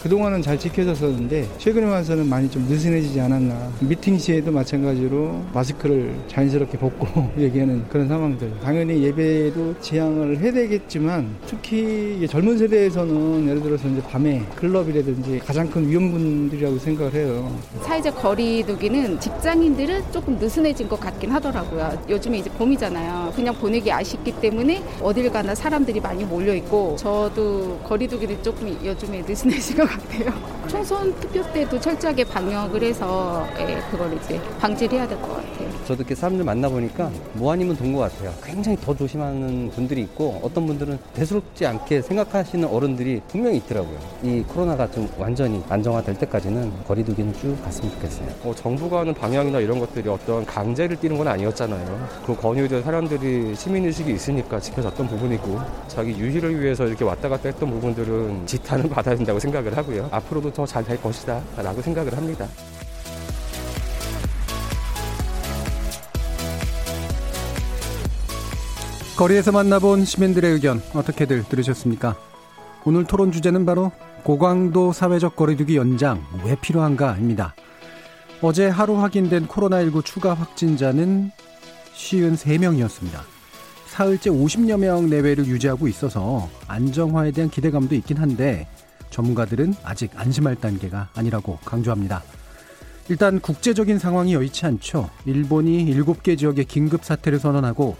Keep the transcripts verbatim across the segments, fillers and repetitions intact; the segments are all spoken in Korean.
그동안은 잘 지켜졌었는데 최근에 와서는 많이 좀 느슨해지지 않았나. 미팅 시에도 마찬가지로 마스크를 자연스럽게 벗고 얘기하는 그런 상황들. 당연히 예배도 지양을 해야 되겠지만, 특히 젊은 세대에서는 예를 들어서 이제 밤에 클럽이라든지 가장 큰 위험군들이라고 생각을 해요. 사회적 거리 두기는 직장인들은 조금 느슨해진 것 같긴 하더라고요. 요즘에 이제 봄이잖아요. 그냥 보내기 아쉽기 때문에 어딜 가나 사람들이 많이 몰려있고, 저도 거리 두기는 조금 요즘에 느슨해진 것 같아요. 총선 투표 때도 철저하게 방역을 해서 예, 그걸 이제 방지를 해야 될 것 같아요. 저도 이렇게 사람들 만나보니까 모아님은 돈 것 같아요. 굉장히 더 조심하는 분들이 있고, 어떤 분들은 대수롭지 않게 생각하시는 어른들이 분명히 있더라고요. 이 코로나가 좀 완전히 안정화될 때까지는 거리 두기는 쭉 갔으면 좋겠어요. 어, 정부가 하는 방향이나 이런 것들이 어떤 강제를 띄는 건 아니었잖아요. 그 권유된 사람들이 시민의식이 있으니까 지켜졌던 부분이고, 자기 유희를 위해서 이렇게 왔다 갔다 했던 부분들은 지탄을 받아야 된다고 생각을 하고요. 앞으로도 더 잘 될 것이다 라고 생각을 합니다. 거리에서 만나본 시민들의 의견 어떻게들 들으셨습니까? 오늘 토론 주제는 바로 고강도 사회적 거리두기 연장 왜 필요한가입니다. 어제 하루 확인된 코로나십구 추가 확진자는 오십삼 명이었습니다. 사흘째 오십여 명 내외를 유지하고 있어서 안정화에 대한 기대감도 있긴 한데, 전문가들은 아직 안심할 단계가 아니라고 강조합니다. 일단 국제적인 상황이 여의치 않죠. 일본이 일곱 개 지역에 긴급 사태를 선언하고,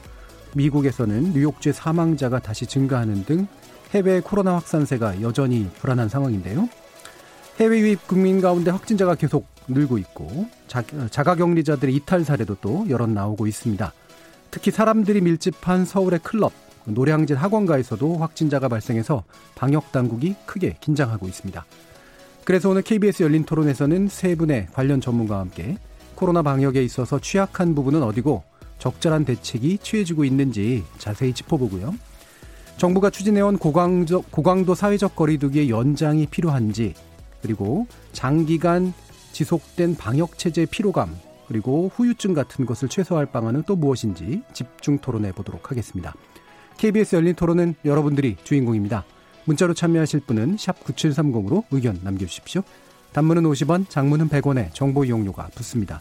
미국에서는 뉴욕주 사망자가 다시 증가하는 등 해외 코로나 확산세가 여전히 불안한 상황인데요. 해외 유입 국민 가운데 확진자가 계속 늘고 있고, 자, 자가격리자들의 이탈 사례도 또 여럿 나오고 있습니다. 특히 사람들이 밀집한 서울의 클럽, 노량진 학원가에서도 확진자가 발생해서 방역당국이 크게 긴장하고 있습니다. 그래서 오늘 케이비에스 열린 토론에서는 세 분의 관련 전문가와 함께 코로나 방역에 있어서 취약한 부분은 어디고 적절한 대책이 취해지고 있는지 자세히 짚어보고요. 정부가 추진해온 고강도, 고강도 사회적 거리두기의 연장이 필요한지, 그리고 장기간 지속된 방역체제의 피로감, 그리고 후유증 같은 것을 최소화할 방안은 또 무엇인지 집중 토론해 보도록 하겠습니다. 케이비에스 열린 토론은 여러분들이 주인공입니다. 문자로 참여하실 분은 샵 구칠삼공으로 의견 남겨주십시오. 단문은 오십 원, 장문은 백 원에 정보 이용료가 붙습니다.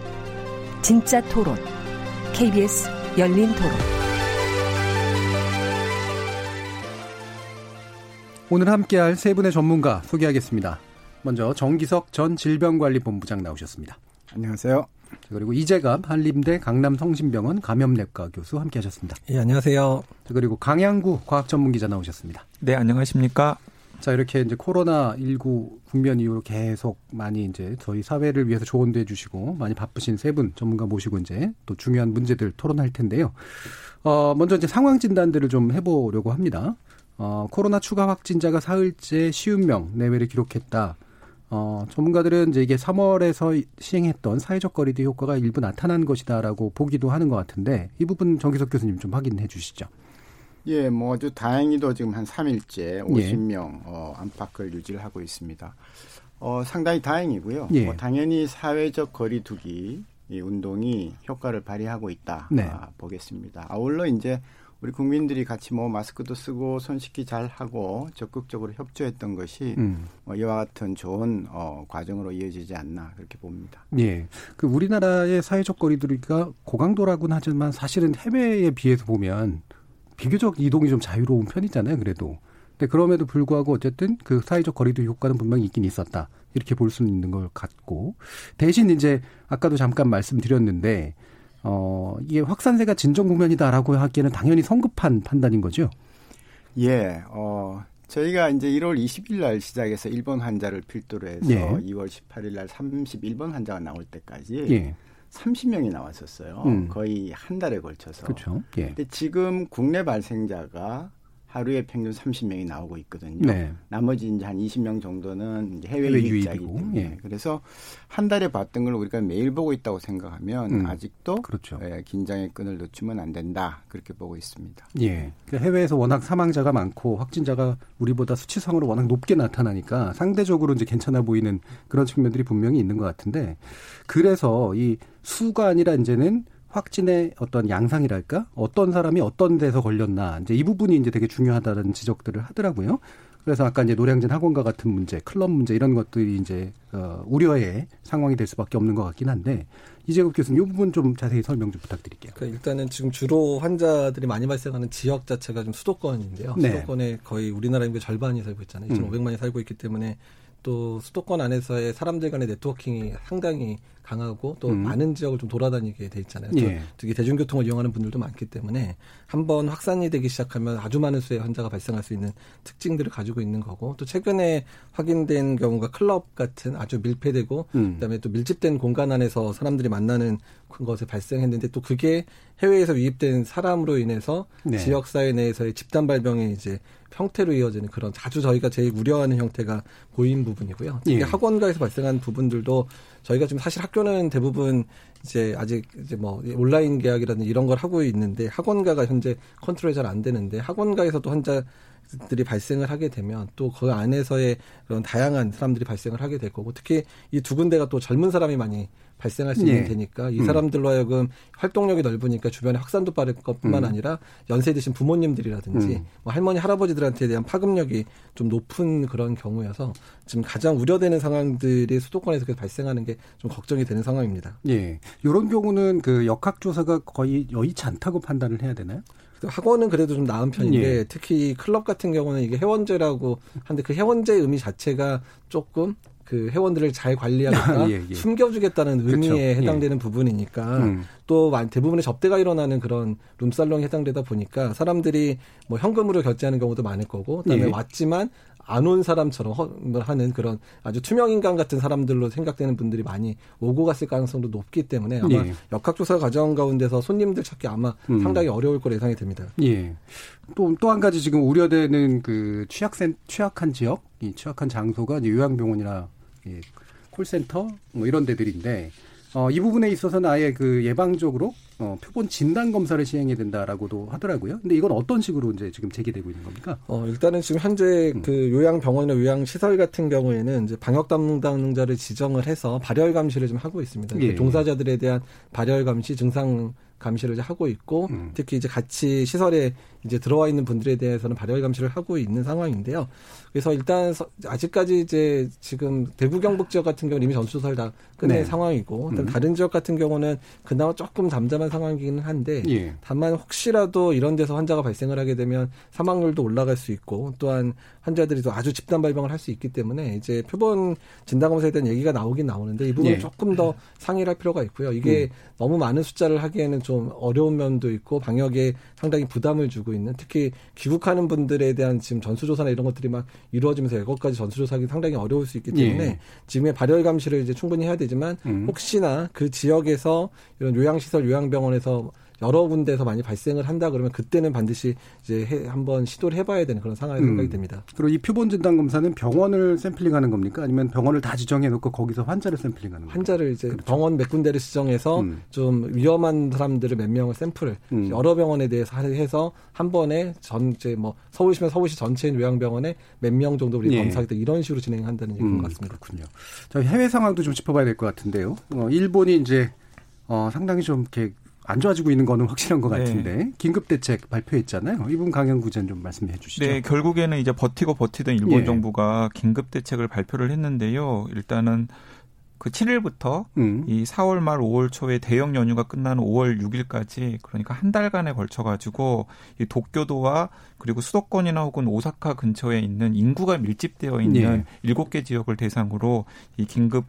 진짜 토론, 케이비에스 열린 토론. 오늘 함께할 세 분의 전문가 소개하겠습니다. 먼저 정기석 전 질병관리본부장 나오셨습니다. 안녕하세요. 그리고 이재갑 한림대 강남성심병원 감염내과 교수 함께하셨습니다. 예, 안녕하세요. 그리고 강양구 과학전문기자 나오셨습니다. 네, 안녕하십니까. 자, 이렇게 이제 코로나십구 국면 이후로 계속 많이 이제 저희 사회를 위해서 조언도 해주시고 많이 바쁘신 세 분 전문가 모시고 이제 또 중요한 문제들 토론할 텐데요. 어, 먼저 이제 상황 진단들을 좀 해보려고 합니다. 어, 코로나 추가 확진자가 사흘째 오십 명 내외를 기록했다. 어, 전문가들은 이제 이게 삼월에서 시행했던 사회적 거리두기 효과가 일부 나타난 것이다라고 보기도 하는 것 같은데, 이 부분 정기석 교수님 좀 확인해 주시죠. 예, 뭐 아주 다행히도 지금 한 삼 일째 오십 명 예. 어, 안팎을 유지를 하고 있습니다. 어, 상당히 다행이고요. 예. 뭐 당연히 사회적 거리두기 이 운동이 효과를 발휘하고 있다. 네. 아, 보겠습니다. 아울러 이제 우리 국민들이 같이 뭐 마스크도 쓰고 손 씻기 잘 하고 적극적으로 협조했던 것이 음. 뭐 이와 같은 좋은 어, 과정으로 이어지지 않나 그렇게 봅니다. 예, 그 우리나라의 사회적 거리두기가 고강도라고는 하지만 사실은 해외에 비해서 보면 비교적 이동이 좀 자유로운 편이잖아요, 그래도. 근데 그럼에도 불구하고 어쨌든 그 사회적 거리두기 효과는 분명히 있긴 있었다, 이렇게 볼 수는 있는 것 같고, 대신 이제 아까도 잠깐 말씀드렸는데. 어, 이게 확산세가 진정 국면이다라고 하기에는 당연히 성급한 판단인 거죠? 예, 어, 저희가 이제 일월 이십일 날 시작해서 일본 환자를 필두로 해서 예. 이월 십팔일 날 삼십일 번 환자가 나올 때까지 예. 삼십 명이 나왔었어요. 음. 거의 한 달에 걸쳐서. 그렇죠. 예. 근데 지금 국내 발생자가 하루에 평균 삼십 명이 나오고 있거든요. 네. 나머지 이제 한 이십 명 정도는 해외, 해외 유입자이기 때문에. 예. 그래서 한 달에 봤던 걸 우리가 매일 보고 있다고 생각하면 음. 아직도 그렇죠. 예, 긴장의 끈을 놓치면 안 된다. 그렇게 보고 있습니다. 예. 그러니까 해외에서 워낙 사망자가 많고 확진자가 우리보다 수치상으로 워낙 높게 나타나니까 상대적으로 이제 괜찮아 보이는 그런 측면들이 분명히 있는 것 같은데, 그래서 이 수가 아니라 이제는 확진의 어떤 양상이랄까? 어떤 사람이 어떤 데서 걸렸나. 이제 이 부분이 이제 되게 중요하다는 지적들을 하더라고요. 그래서 아까 이제 노량진 학원과 같은 문제, 클럽 문제 이런 것들이 이제, 어, 우려의 상황이 될 수밖에 없는 것 같긴 한데, 이재갑 교수님 이 부분 좀 자세히 설명 좀 부탁드릴게요. 그러니까 일단은 지금 주로 환자들이 많이 발생하는 지역 자체가 좀 수도권인데요. 네. 수도권에 거의 우리나라 인구의 절반이 살고 있잖아요. 이천오백만이 음. 살고 있기 때문에 또 수도권 안에서의 사람들 간의 네트워킹이 상당히 강하고 또 음. 많은 지역을 좀 돌아다니게 돼 있잖아요. 예. 특히 대중교통을 이용하는 분들도 많기 때문에 한번 확산이 되기 시작하면 아주 많은 수의 환자가 발생할 수 있는 특징들을 가지고 있는 거고, 또 최근에 확인된 경우가 클럽 같은 아주 밀폐되고 음. 그다음에 또 밀집된 공간 안에서 사람들이 만나는 것에 발생했는데, 또 그게 해외에서 유입된 사람으로 인해서 네. 지역사회 내에서의 집단 발병의 이제 형태로 이어지는 그런 자주 저희가 제일 우려하는 형태가 보인 부분이고요. 이게 예. 학원가에서 발생한 부분들도 저희가 지금 사실 학교는 대부분 이제 아직 이제 뭐 온라인 계약이라든지 이런 걸 하고 있는데, 학원가가 현재 컨트롤이 잘 안 되는데, 학원가에서도 환자들이 발생을 하게 되면 또 그 안에서의 그런 다양한 사람들이 발생을 하게 될 거고, 특히 이 두 군데가 또 젊은 사람이 많이 발생할 수 있는 예. 테니까 이 사람들로 하여금 활동력이 넓으니까 주변에 확산도 빠를 것뿐만 음. 아니라 연세 드신 부모님들이라든지 음. 뭐 할머니, 할아버지들한테 대한 파급력이 좀 높은 그런 경우여서 지금 가장 우려되는 상황들이 수도권에서 계속 발생하는 게 좀 걱정이 되는 상황입니다. 예, 이런 경우는 그 역학조사가 거의 여의치 않다고 판단을 해야 되나요? 학원은 그래도 좀 나은 편인데 예. 특히 클럽 같은 경우는 이게 회원제라고 하는데 그 회원제 의미 자체가 조금 그 회원들을 잘 관리하거나 예, 예. 숨겨주겠다는 의미에 그렇죠. 해당되는 예. 부분이니까 음. 또 대부분의 접대가 일어나는 그런 룸살롱에 해당되다 보니까 사람들이 뭐 현금으로 결제하는 경우도 많을 거고, 그다음에 예. 왔지만 안 온 사람처럼 하는 그런 아주 투명인간 같은 사람들로 생각되는 분들이 많이 오고 갔을 가능성도 높기 때문에 아마 예. 역학조사 과정 가운데서 손님들 찾기 아마 음. 상당히 어려울 거로 예상이 됩니다. 예. 또, 또 한 가지 지금 우려되는 그 취약센, 취약한 지역, 이 취약한 장소가 이제 요양병원이나 예, 콜센터 뭐 이런 데들인데, 어, 이 부분에 있어서는 아예 그 예방적으로 어, 표본 진단 검사를 시행해야 된다라고도 하더라고요. 근데 이건 어떤 식으로 이제 지금 제기되고 있는 겁니까? 어, 일단은 지금 현재 음. 그 요양병원이나 요양시설 같은 경우에는 이제 방역 담당자를 지정을 해서 발열 감시를 좀 하고 있습니다. 예. 종사자들에 대한 발열 감시, 증상 감시를 이제 하고 있고, 음. 특히 이제 같이 시설에 이제 들어와 있는 분들에 대해서는 발열 감시를 하고 있는 상황인데요. 그래서 일단 아직까지 이제 지금 대구 경북 지역 같은 경우는 이미 전수조사를 다 끝낸 네. 상황이고, 음. 다른 지역 같은 경우는 그나마 조금 잠잠한 상황이기는 한데, 예. 다만 혹시라도 이런 데서 환자가 발생을 하게 되면 사망률도 올라갈 수 있고, 또한 환자들이 또 아주 집단 발병을 할 수 있기 때문에 이제 표본 진단검사에 대한 얘기가 나오긴 나오는데 이 부분은 예. 조금 더 상의를 할 필요가 있고요. 이게 음. 너무 많은 숫자를 하기에는 좀 어려운 면도 있고 방역에 상당히 부담을 주고 있는, 특히 귀국하는 분들에 대한 지금 전수조사나 이런 것들이 막 이루어지면서 이것까지 전수조사하기 상당히 어려울 수 있기 때문에 예. 지금의 발열 감시를 이제 충분히 해야 되지만 음. 혹시나 그 지역에서 이런 요양시설, 요양병원에서 여러 군데에서 많이 발생을 한다 그러면 그때는 반드시 이제 해, 한번 시도를 해봐야 되는 그런 상황이 음. 생각이 됩니다. 그리고 이 표본 진단 검사는 병원을 샘플링하는 겁니까? 아니면 병원을 다 지정해놓고 거기서 환자를 샘플링하는 겁니까? 환자를 이제 그렇죠. 병원 몇 군데를 지정해서 음. 좀 위험한 사람들을 몇 명을 샘플을 음. 여러 병원에 대해서 해서 한 번에 전 이제 뭐 서울시면 서울시 전체인 요양병원에 몇 명 정도 우리 예. 검사하겠다 이런 식으로 진행한다는 얘기인 음. 것 같습니다. 그렇군요. 자, 해외 상황도 좀 짚어봐야 될 것 같은데요. 어, 일본이 이제 어, 상당히 좀 이렇게 안 좋아지고 있는 거는 확실한 것 같은데 네. 긴급 대책 발표했잖아요. 이 부분 강양구 의원 좀 말씀해 주시죠. 네, 결국에는 이제 버티고 버티던 일본 예. 정부가 긴급 대책을 발표를 했는데요. 일단은 그 칠일부터 음. 이 사월 말 오월 초에 대형 연휴가 끝나는 오월 육일까지, 그러니까 한 달간에 걸쳐 가지고 이 도쿄도와 그리고 수도권이나 혹은 오사카 근처에 있는 인구가 밀집되어 있는 예. 일곱 개 지역을 대상으로 이 긴급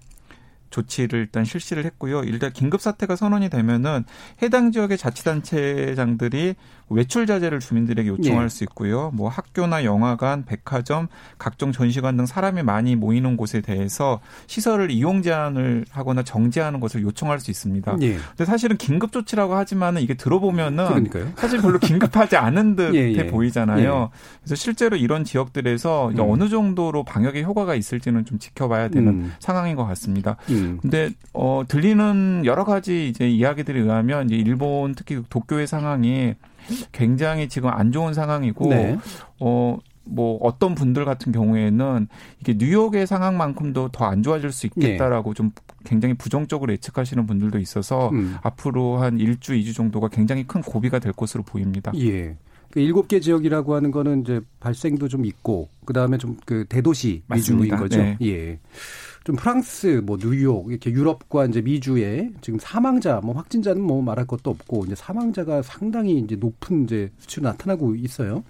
조치를 일단 실시를 했고요. 일단 긴급사태가 선언이 되면은 해당 지역의 자치단체장들이 외출 자제를 주민들에게 요청할 예. 수 있고요. 뭐 학교나 영화관, 백화점, 각종 전시관 등 사람이 많이 모이는 곳에 대해서 시설을 이용 제한을 하거나 정지하는 것을 요청할 수 있습니다. 예. 근데 사실은 긴급 조치라고 하지만은 이게 들어보면은 그러니까요. 사실 별로 긴급하지 않은 듯해 예, 예. 보이잖아요. 예. 그래서 실제로 이런 지역들에서 음. 어느 정도로 방역의 효과가 있을지는 좀 지켜봐야 되는 음. 상황인 것 같습니다. 음. 근데 어, 들리는 여러 가지 이제 이야기들에 의하면 이제 일본 특히 도쿄의 상황이 굉장히 지금 안 좋은 상황이고, 네. 어, 뭐 어떤 분들 같은 경우에는 이게 뉴욕의 상황만큼도 더 안 좋아질 수 있겠다라고 네. 좀 굉장히 부정적으로 예측하시는 분들도 있어서 음. 앞으로 한 일주, 이주 정도가 굉장히 큰 고비가 될 것으로 보입니다. 예. 그 일곱 개 지역이라고 하는 거는 이제 발생도 좀 있고, 그 다음에 좀 그 대도시 위주인 거죠. 네. 예. 좀 프랑스, 뭐 뉴욕 이렇게 유럽과 이제 미주에 지금 사망자, 뭐 확진자는 뭐 말할 것도 없고 이제 사망자가 상당히 이제 높은 이제 수치로 나타나고 있어요.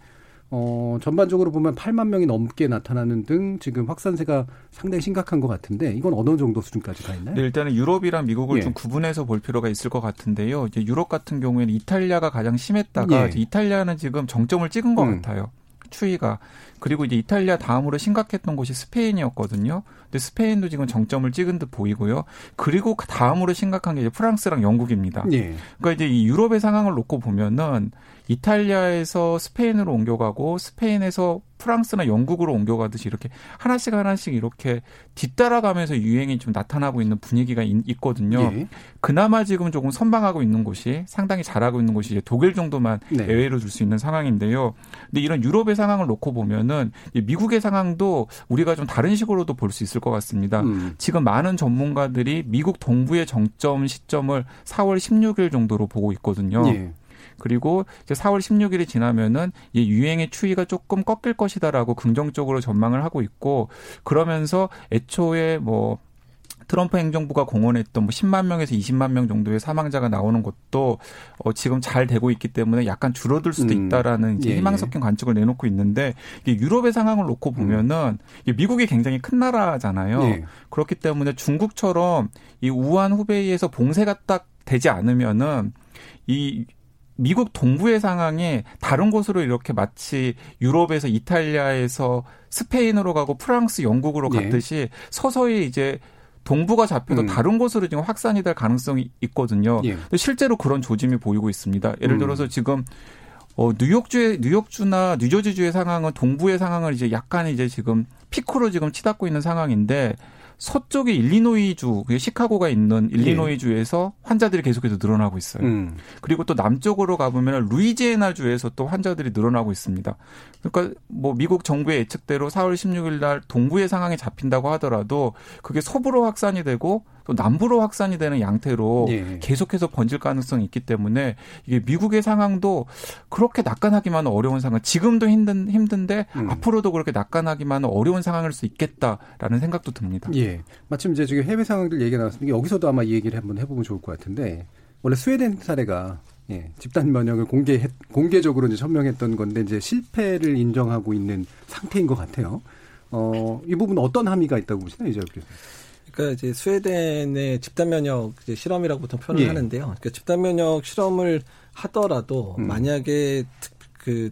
어 전반적으로 보면 팔만 명이 넘게 나타나는 등 지금 확산세가 상당히 심각한 것 같은데 이건 어느 정도 수준까지 가 있나요? 네, 일단은 유럽이랑 미국을 예. 좀 구분해서 볼 필요가 있을 것 같은데요. 이제 유럽 같은 경우에는 이탈리아가 가장 심했다가 예. 이제 이탈리아는 지금 정점을 찍은 것 음. 같아요. 추위가. 그리고 이제 이탈리아 다음으로 심각했던 곳이 스페인이었거든요. 근데 스페인도 지금 정점을 찍은 듯 보이고요. 그리고 다음으로 심각한 게 이제 프랑스랑 영국입니다. 예. 그러니까 이제 이 유럽의 상황을 놓고 보면은 이탈리아에서 스페인으로 옮겨가고 스페인에서 프랑스나 영국으로 옮겨가듯이 이렇게 하나씩 하나씩 이렇게 뒤따라가면서 유행이 좀 나타나고 있는 분위기가 있거든요. 예. 그나마 지금 조금 선방하고 있는 곳이 상당히 잘하고 있는 곳이 이제 독일 정도만 네. 예외로 둘 수 있는 상황인데요. 근데 이런 유럽의 상황을 놓고 보면 미국의 상황도 우리가 좀 다른 식으로도 볼 수 있을 것 같습니다. 음. 지금 많은 전문가들이 미국 동부의 정점 시점을 사월 십육일 정도로 보고 있거든요. 예. 그리고 이제 사월 십육일이 지나면은 이 유행의 추이가 조금 꺾일 것이다라고 긍정적으로 전망을 하고 있고 그러면서 애초에 뭐 트럼프 행정부가 공언했던 뭐 십만 명에서 이십만 명 정도의 사망자가 나오는 것도 어 지금 잘 되고 있기 때문에 약간 줄어들 수도 있다라는 음, 이제 예, 희망 섞인 예. 관측을 내놓고 있는데 이게 유럽의 상황을 놓고 보면은 이게 미국이 굉장히 큰 나라잖아요. 예. 그렇기 때문에 중국처럼 이 우한 후베이에서 봉쇄가 딱 되지 않으면은 이 미국 동부의 상황이 다른 곳으로 이렇게 마치 유럽에서 이탈리아에서 스페인으로 가고 프랑스, 영국으로 갔듯이 예. 서서히 이제 동부가 잡혀도 음. 다른 곳으로 지금 확산이 될 가능성이 있거든요. 예. 실제로 그런 조짐이 보이고 있습니다. 예를 들어서 지금 어, 뉴욕주의, 뉴욕주나 뉴저지주의 상황은 동부의 상황을 이제 약간 이제 지금 피크로 지금 치닫고 있는 상황인데 서쪽의 일리노이주, 시카고가 있는 일리노이주에서 환자들이 계속해서 늘어나고 있어요. 음. 그리고 또 남쪽으로 가보면 루이지애나주에서 또 환자들이 늘어나고 있습니다. 그러니까 뭐 미국 정부의 예측대로 사월 십육일 날 동부의 상황이 잡힌다고 하더라도 그게 서부로 확산이 되고 또 남부로 확산이 되는 양태로 예. 계속해서 번질 가능성이 있기 때문에 이게 미국의 상황도 그렇게 낙관하기만 어려운 상황, 지금도 힘든, 힘든데 음. 앞으로도 그렇게 낙관하기만 어려운 상황일 수 있겠다라는 생각도 듭니다. 예. 마침 이제 지금 해외 상황들 얘기가 나왔으니까 여기서도 아마 이 얘기를 한번 해보면 좋을 것 같은데 원래 스웨덴 사례가 예, 집단 면역을 공개했, 공개적으로 이제 천명했던 건데 이제 실패를 인정하고 있는 상태인 것 같아요. 어, 이 부분 어떤 함의가 있다고 보시나요, 이제 여기서? 그러니까 이제 스웨덴의 집단 면역 이제 실험이라고 보통 표현을 예. 하는데요. 그러니까 집단 면역 실험을 하더라도 음. 만약에 특, 그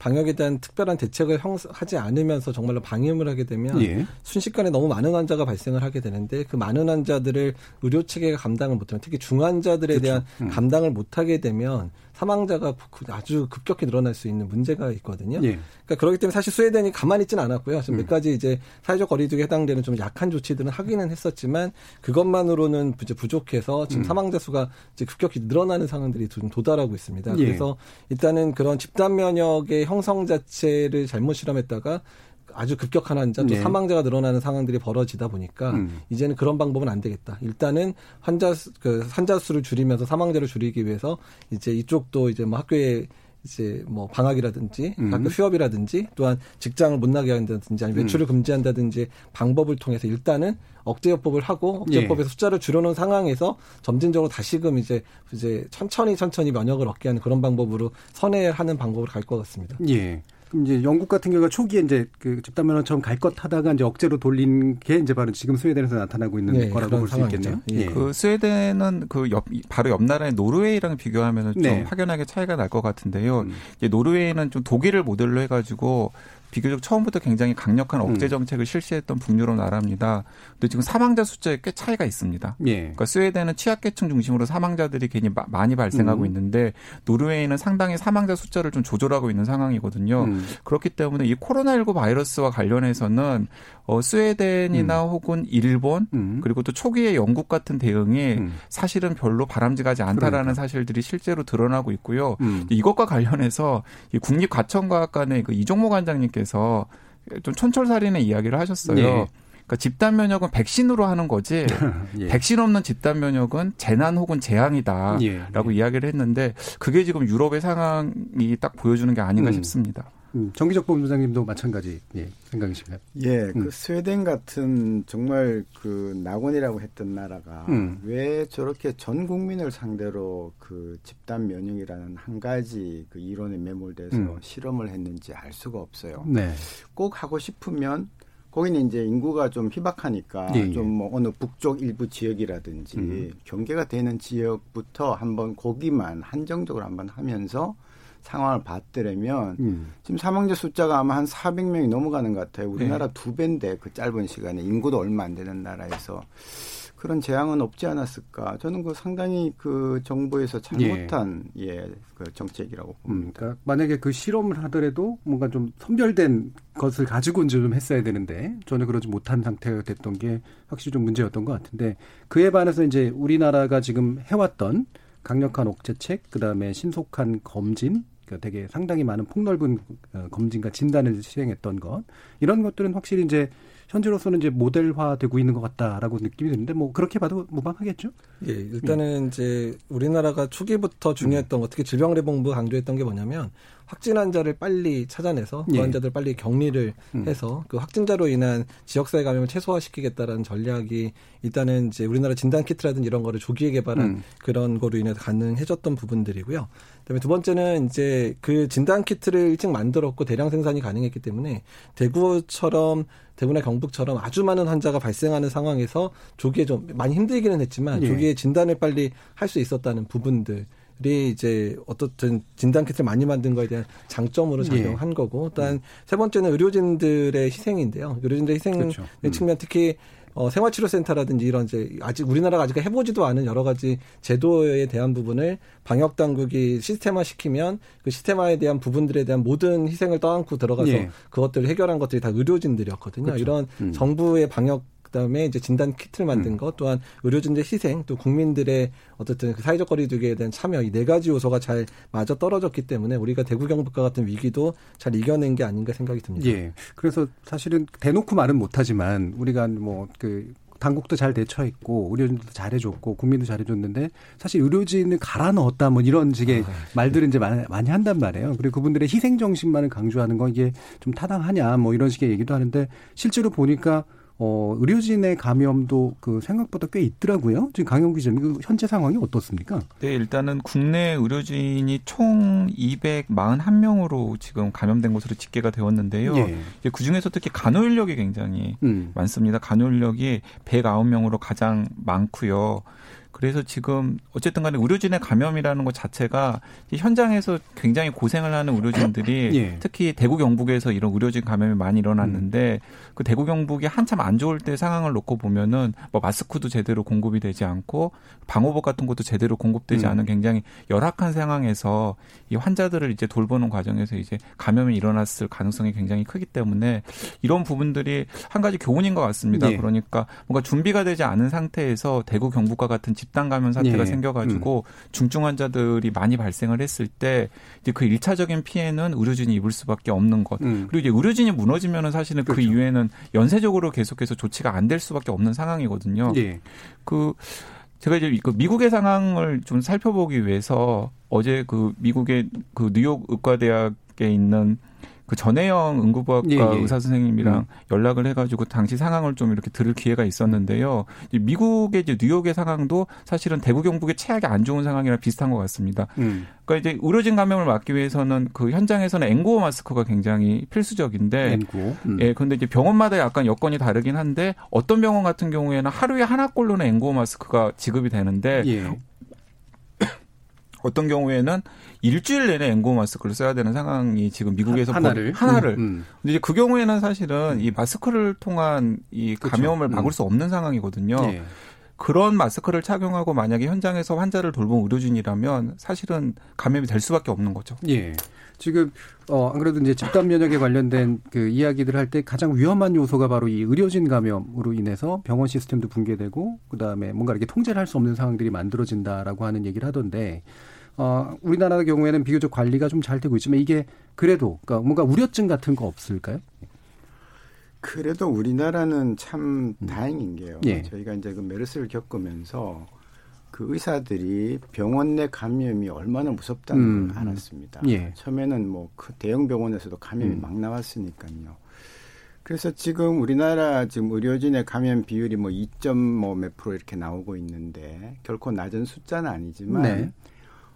방역에 대한 특별한 대책을 하지 않으면서 정말로 방임을 하게 되면 예. 순식간에 너무 많은 환자가 발생을 하게 되는데 그 많은 환자들을 의료 체계가 감당을 못하면 특히 중환자들에 그쵸. 대한 음. 감당을 못하게 되면 사망자가 아주 급격히 늘어날 수 있는 문제가 있거든요. 예. 그러니까 그렇기 때문에 사실 스웨덴이 가만히 있지는 않았고요. 지금 음. 몇 가지 이제 사회적 거리두기에 해당되는 좀 약한 조치들은 하기는 했었지만 그것만으로는 이제 부족해서 지금 음. 사망자 수가 이제 급격히 늘어나는 상황들이 좀 도달하고 있습니다. 예. 그래서 일단은 그런 집단 면역의 형성 자체를 잘못 실험했다가 아주 급격한 환자, 또 네. 사망자가 늘어나는 상황들이 벌어지다 보니까 음. 이제는 그런 방법은 안 되겠다. 일단은 환자 수, 그 환자 수를 줄이면서 사망자를 줄이기 위해서 이제 이쪽도 이제 뭐 학교에 이제 뭐 방학이라든지 음. 학교 휴업이라든지 또한 직장을 못 나게 한다든지 아니면 외출을 음. 금지한다든지 방법을 통해서 일단은 억제요법을 하고 억제요법에서 예. 숫자를 줄여놓은 상황에서 점진적으로 다시금 이제 이제 천천히 천천히 면역을 얻게 하는 그런 방법으로 선회하는 방법을 갈 것 같습니다. 예. 그럼 이제 영국 같은 경우가 초기에 이제 그 집단 면허처럼 갈 것 하다가 이제 억제로 돌린 게 이제 바로 지금 스웨덴에서 나타나고 있는 네, 거라고 볼 수 있겠네요. 예. 그 스웨덴은 그 옆, 바로 옆 나라인 노르웨이랑 비교하면 좀 네. 확연하게 차이가 날 것 같은데요. 음. 이제 노르웨이는 좀 독일을 모델로 해가지고 비교적 처음부터 굉장히 강력한 억제 정책을 음. 실시했던 북유럽 나라입니다. 근데 지금 사망자 숫자에 꽤 차이가 있습니다. 예. 그러니까 스웨덴은 취약계층 중심으로 사망자들이 괜히 마, 많이 발생하고 음. 있는데 노르웨이는 상당히 사망자 숫자를 좀 조절하고 있는 상황이거든요. 음. 그렇기 때문에 이 코로나십구 바이러스와 관련해서는 어, 스웨덴이나 음. 혹은 일본 음. 그리고 또 초기에 영국 같은 대응이 음. 사실은 별로 바람직하지 않다라는 그러니까. 사실들이 실제로 드러나고 있고요. 음. 이것과 관련해서 이 국립과천과학관의 그 이종모 관장님께서 그래서 좀 촌철살인의 이야기를 하셨어요. 예. 그러니까 집단 면역은 백신으로 하는 거지 예. 백신 없는 집단 면역은 재난 혹은 재앙이다라고 예. 예. 이야기를 했는데 그게 지금 유럽의 상황이 딱 보여주는 게 아닌가 음. 싶습니다. 음. 정기석 본부장님도 마찬가지 예. 생각이십니까? 예, 음. 그 스웨덴 같은 정말 그 낙원이라고 했던 나라가 음. 왜 저렇게 전 국민을 상대로 그 집단 면역이라는 한 가지 그 이론에 매몰돼서 음. 실험을 했는지 알 수가 없어요. 네. 꼭 하고 싶으면 거기는 이제 인구가 좀 희박하니까 예, 예. 좀 뭐 어느 북쪽 일부 지역이라든지 음. 경계가 되는 지역부터 한번 거기만 한정적으로 한번 하면서 상황을 봤더라면 음. 지금 사망자 숫자가 아마 한 사백 명이 넘어가는 것 같아요. 우리나라 네. 두 배인데 그 짧은 시간에 인구도 얼마 안 되는 나라에서 그런 재앙은 없지 않았을까. 저는 그 상당히 그 정부에서 잘못한 예, 예 그 정책이라고 봅니다. 음, 그러니까 만약에 그 실험을 하더라도 뭔가 좀 선별된 것을 가지고 이제 좀 했어야 되는데 전혀 그러지 못한 상태가 됐던 게 확실히 좀 문제였던 것 같은데 그에 반해서 이제 우리나라가 지금 해왔던 강력한 억제책, 그다음에 신속한 검진, 그러니까 되게 상당히 많은 폭넓은 검진과 진단을 시행했던 것 이런 것들은 확실히 이제 현재로서는 이제 모델화되고 있는 것 같다라고 느낌이 드는데 뭐 그렇게 봐도 무방하겠죠? 예, 일단은 음. 이제 우리나라가 초기부터 중요했던 음. 어떻게 질병예방본부 강조했던 게 뭐냐면 확진 환자를 빨리 찾아내서 그 예. 환자들 빨리 격리를 음. 해서 그 확진자로 인한 지역사회 감염을 최소화시키겠다라는 전략이 일단은 이제 우리나라 진단키트라든지 이런 거를 조기에 개발한 음. 그런 거로 인해서 가능해졌던 부분들이고요. 그다음에 두 번째는 이제 그 진단키트를 일찍 만들었고 대량 생산이 가능했기 때문에 대구처럼 대구나 경북처럼 아주 많은 환자가 발생하는 상황에서 조기에 좀 많이 힘들기는 했지만 예. 조기에 진단을 빨리 할 수 있었다는 부분들. 이 이제 어떻든 진단 키트를 많이 만든 거에 대한 장점으로 작용한 예. 거고, 일단 음. 세 번째는 의료진들의 희생인데요. 의료진들의 희생 그렇죠. 음. 측면 특히 어, 생활치료센터라든지 이런 이제 아직 우리나라가 아직 해보지도 않은 여러 가지 제도에 대한 부분을 방역 당국이 시스템화시키면 그 시스템화에 대한 부분들에 대한 모든 희생을 떠안고 들어가서 예. 그것들을 해결한 것들이 다 의료진들이었거든요. 그렇죠. 이런 음. 정부의 방역 그다음에 이제 진단 키트를 만든 것, 또한 의료진들의 희생, 또 국민들의 어쨌든 그 사회적 거리두기에 대한 참여, 이 네 가지 요소가 잘 맞아 떨어졌기 때문에 우리가 대구 경북과 같은 위기도 잘 이겨낸 게 아닌가 생각이 듭니다. 예. 그래서 사실은 대놓고 말은 못하지만 우리가 뭐 그 당국도 잘 대처했고 의료진도 잘해줬고 국민도 잘해줬는데 사실 의료진을 갈아 넣었다 뭐 이런 식의 아, 말들은 이제 많이, 많이 한단 말이에요. 그리고 그분들의 희생 정신만을 강조하는 건 이게 좀 타당하냐 뭐 이런 식의 얘기도 하는데 실제로 보니까. 어, 의료진의 감염도 그 생각보다 꽤 있더라고요. 지금 강영구 기자님, 현재 상황이 어떻습니까? 네, 일단은 국내 의료진이 총 이백사십일 명으로 지금 감염된 것으로 집계가 되었는데요. 예. 이제 그중에서 특히 간호 인력이 굉장히 음. 많습니다. 간호 인력이 백구 명으로 가장 많고요. 그래서 지금 어쨌든 간에 의료진의 감염이라는 것 자체가 현장에서 굉장히 고생을 하는 의료진들이 예. 특히 대구 경북에서 이런 의료진 감염이 많이 일어났는데 음. 그 대구 경북이 한참 안 좋을 때 상황을 놓고 보면은 뭐 마스크도 제대로 공급이 되지 않고 방호복 같은 것도 제대로 공급되지 음. 않은 굉장히 열악한 상황에서 이 환자들을 이제 돌보는 과정에서 이제 감염이 일어났을 가능성이 굉장히 크기 때문에 이런 부분들이 한 가지 교훈인 것 같습니다. 예. 그러니까 뭔가 준비가 되지 않은 상태에서 대구 경북과 같은 집단 감염 사태가 예. 생겨가지고 음. 중증 환자들이 많이 발생을 했을 때 이제 그 일차적인 피해는 의료진이 입을 수밖에 없는 것. 음. 그리고 이제 의료진이 무너지면은 사실은 그렇죠. 그 이후에는 연쇄적으로 계속해서 조치가 안 될 수밖에 없는 상황이거든요. 예. 그 제가 이제 그 미국의 상황을 좀 살펴보기 위해서 어제 그 미국의 그 뉴욕 의과대학에 있는 그 전혜영 응급의학과 예, 예. 의사 선생님이랑 음. 연락을 해가지고 당시 상황을 좀 이렇게 들을 기회가 있었는데요. 미국의 이제 뉴욕의 상황도 사실은 대구 경북의 최악의 안 좋은 상황이랑 비슷한 것 같습니다. 음. 그러니까 이제 의료진 감염을 막기 위해서는 그 현장에서는 엔 나인티나인 마스크가 굉장히 필수적인데, 엔 나인티나인 음. 예, 근데 이제 병원마다 약간 여건이 다르긴 한데 어떤 병원 같은 경우에는 하루에 하나꼴로는 엔 나인티나인 마스크가 지급이 되는데. 예. 어떤 경우에는 일주일 내내 엔 나인티나인 마스크를 써야 되는 상황이 지금 미국에서 하나를. 보, 하나를. 음, 음. 근데 이제 그 경우에는 사실은 이 마스크를 통한 이 감염을 그렇죠. 막을 음. 수 없는 상황이거든요. 예. 그런 마스크를 착용하고 만약에 현장에서 환자를 돌본 의료진이라면 사실은 감염이 될 수밖에 없는 거죠. 예. 지금 어, 안 그래도 이제 집단 면역에 관련된 그 이야기들을 할 때 가장 위험한 요소가 바로 이 의료진 감염으로 인해서 병원 시스템도 붕괴되고 그다음에 뭔가 이렇게 통제를 할 수 없는 상황들이 만들어진다라고 하는 얘기를 하던데 어, 우리나라의 경우에는 비교적 관리가 좀 잘 되고 있지만 이게 그래도 그러니까 뭔가 우려증 같은 거 없을까요? 그래도 우리나라는 참 음. 다행인 게요. 예. 저희가 이제 그 메르스를 겪으면서 그 의사들이 병원 내 감염이 얼마나 무섭다는 음. 걸 알았습니다. 예. 처음에는 뭐 그 대형 병원에서도 감염이 음. 막 나왔으니까요. 그래서 지금 우리나라 지금 의료진의 감염 비율이 뭐 이 점 몇 프로 이렇게 나오고 있는데 결코 낮은 숫자는 아니지만 네.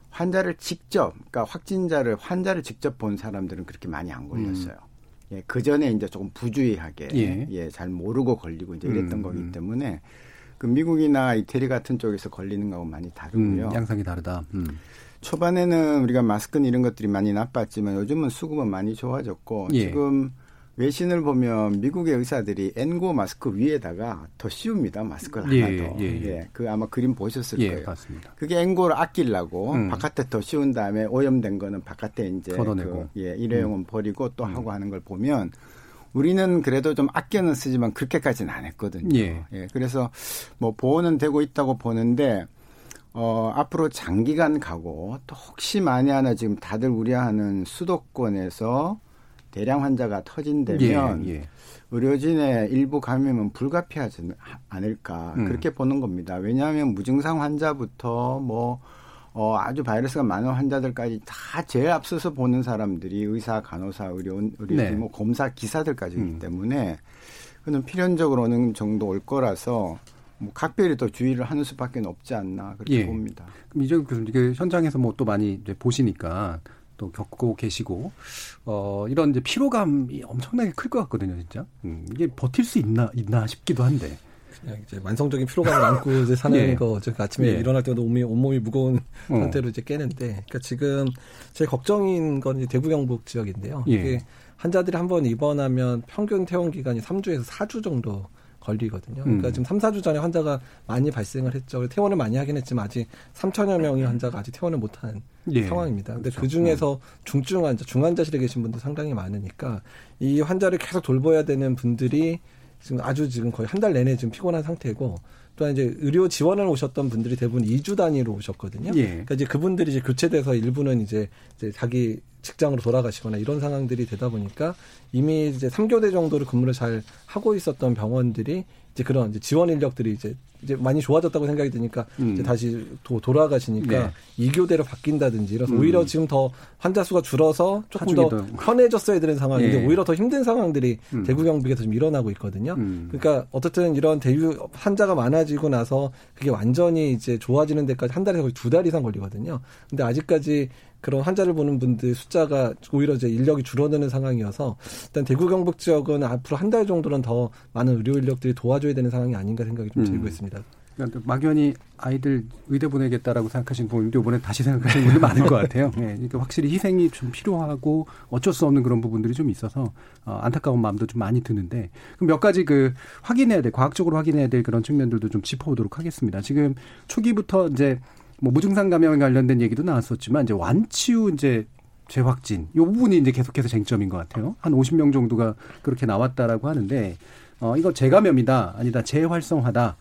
환자를 직접, 그러니까 확진자를 환자를 직접 본 사람들은 그렇게 많이 안 걸렸어요. 음. 예, 그 전에 이제 조금 부주의하게, 예. 예, 잘 모르고 걸리고 이제 이랬던 음, 거기 때문에, 그 미국이나 이태리 같은 쪽에서 걸리는 거하고 많이 다르고요. 음, 양상이 다르다. 음. 초반에는 우리가 마스크는 이런 것들이 많이 나빴지만 요즘은 수급은 많이 좋아졌고, 예. 지금 외신을 보면 미국의 의사들이 엔 나인티나인 마스크 위에다가 더 씌웁니다. 마스크를 예, 하나 더. 예, 예. 예, 그 아마 그림 보셨을 예, 거예요. 맞습니다. 그게 엔 나인티나인을 아끼려고 음. 바깥에 더 씌운 다음에 오염된 거는 바깥에 이제 걷어내고. 그, 예, 일회용은 음. 버리고 또 하고 하는 걸 보면 우리는 그래도 좀 아껴는 쓰지만 그렇게까지는 안 했거든요. 예. 예, 그래서 뭐 보호는 되고 있다고 보는데 어, 앞으로 장기간 가고 또 혹시 만에 하나 지금 다들 우려하는 수도권에서 대량 환자가 터진다면 예, 예. 의료진의 일부 감염은 불가피하지 않을까 음. 그렇게 보는 겁니다. 왜냐하면 무증상 환자부터 뭐 어, 아주 바이러스가 많은 환자들까지 다 제일 앞서서 보는 사람들이 의사, 간호사, 의료원, 의료진, 네. 뭐 검사, 기사들까지이기 음. 때문에 그는 필연적으로 어느 정도 올 거라서 뭐 각별히 또 주의를 하는 수밖에 없지 않나 그렇게 예. 봅니다. 그럼 이재갑 교수님 현장에서 뭐 또 많이 이제 보시니까. 또 겪고 계시고 어, 이런 이제 피로감이 엄청나게 클 것 같거든요, 진짜. 음, 이게 버틸 수 있나 있나 싶기도 한데. 그냥 이제 만성적인 피로감을 안고 이제 사는 예. 거 어제 아침에 예. 일어날 때도 온몸이, 온몸이 무거운 어. 상태로 이제 깨는데, 그러니까 지금 제일 걱정인 건 이제 대구 경북 지역인데요. 예. 이게 환자들이 한번 입원하면 평균 퇴원 기간이 삼 주에서 사 주 정도. 걸리거든요. 그러니까 음. 지금 삼, 사 주 전에 환자가 많이 발생을 했죠. 퇴원을 많이 하긴 했지만 아직 삼천여 명의 환자가 아직 퇴원을 못한 예. 상황입니다. 근데 그렇죠. 그중에서 중증 환자, 중환자실에 계신 분들 상당히 많으니까 이 환자를 계속 돌봐야 되는 분들이 지금 아주 지금 거의 한 달 내내 지금 피곤한 상태고 또한 이제 의료 지원을 오셨던 분들이 대부분 이 주 단위로 오셨거든요. 예. 그러니까 이제 그분들이 이제 교체돼서 일부는 이제, 이제 자기 직장으로 돌아가시거나 이런 상황들이 되다 보니까 이미 이제 삼 교대 정도로 근무를 잘 하고 있었던 병원들이 이제 그런 이제 지원 인력들이 이제, 이제 많이 좋아졌다고 생각이 드니까 음. 이제 다시 도, 돌아가시니까 네. 이 교대로 바뀐다든지 이래서 음. 오히려 지금 더 환자 수가 줄어서 조금 더 편해졌어야 되는 상황인데 예. 오히려 더 힘든 상황들이 음. 대구 경북에서 지금 일어나고 있거든요. 음. 그러니까 어쨌든 이런 대유 환자가 많아지고 나서 그게 완전히 이제 좋아지는 데까지 한 달에서 거의 두 달 이상 걸리거든요. 근데 아직까지 그런 환자를 보는 분들 숫자가 오히려 이제 인력이 줄어드는 상황이어서 일단 대구 경북 지역은 앞으로 한 달 정도는 더 많은 의료 인력들이 도와줘야 되는 상황이 아닌가 생각이 좀 들고 음. 있습니다. 그러니까 막연히 아이들 의대 보내겠다라고 생각하시는 분들도 이번에 다시 생각하시는 분들이 많을 것 같아요. 네, 그러니까 확실히 희생이 좀 필요하고 어쩔 수 없는 그런 부분들이 좀 있어서 안타까운 마음도 좀 많이 드는데 그럼 몇 가지 그 확인해야 될 과학적으로 확인해야 될 그런 측면들도 좀 짚어보도록 하겠습니다. 지금 초기부터 이제 뭐 무증상 감염에 관련된 얘기도 나왔었지만 이제 완치후 이제 재확진 이 부분이 이제 계속해서 쟁점인 것 같아요. 한 오십 명 정도가 그렇게 나왔다라고 하는데 어 이거 재감염이다 아니다 재활성화다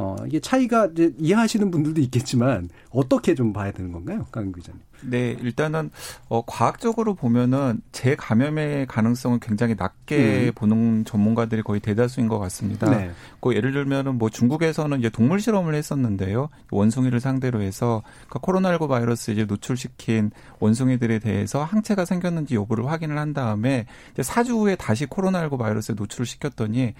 어, 이게 차이가 이제 이해하시는 분들도 있겠지만 어떻게 좀 봐야 되는 건가요? 강양구 기자님. 네, 일단은 어, 과학적으로 보면은 재감염의 가능성을 굉장히 낮게 음. 보는 전문가들이 거의 대다수인 것 같습니다. 네. 그 예를 들면은 뭐 중국에서는 이제 동물 실험을 했었는데요. 원숭이를 상대로 해서 그러니까 코로나십구 바이러스 이제 노출시킨 원숭이들에 대해서 항체가 생겼는지 여부를 확인을 한 다음에 이제 사 주 후에 다시 코로나십구 바이러스에 노출을 시켰더니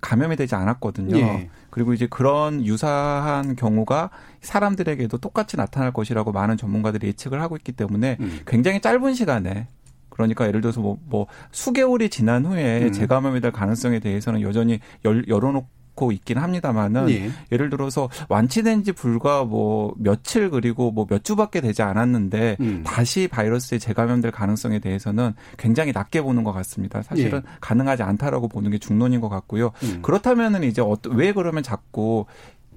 감염이 되지 않았거든요. 예. 그리고 이제 그런 유사한 경우가 사람들에게도 똑같이 나타날 것이라고 많은 전문가들이 예측을 하고 있기 때문에 음. 굉장히 짧은 시간에 그러니까 예를 들어서 뭐, 뭐 수개월이 지난 후에 음. 재감염이 될 가능성에 대해서는 여전히 열, 열어놓고 있긴 합니다만은 예. 예를 들어서 완치된 지 불과 뭐 며칠 그리고 뭐 몇 주밖에 되지 않았는데 음. 다시 바이러스에 재감염될 가능성에 대해서는 굉장히 낮게 보는 것 같습니다. 사실은 예. 가능하지 않다라고 보는 게 중론인 것 같고요. 음. 그렇다면은 이제 어떤 왜 그러면 자꾸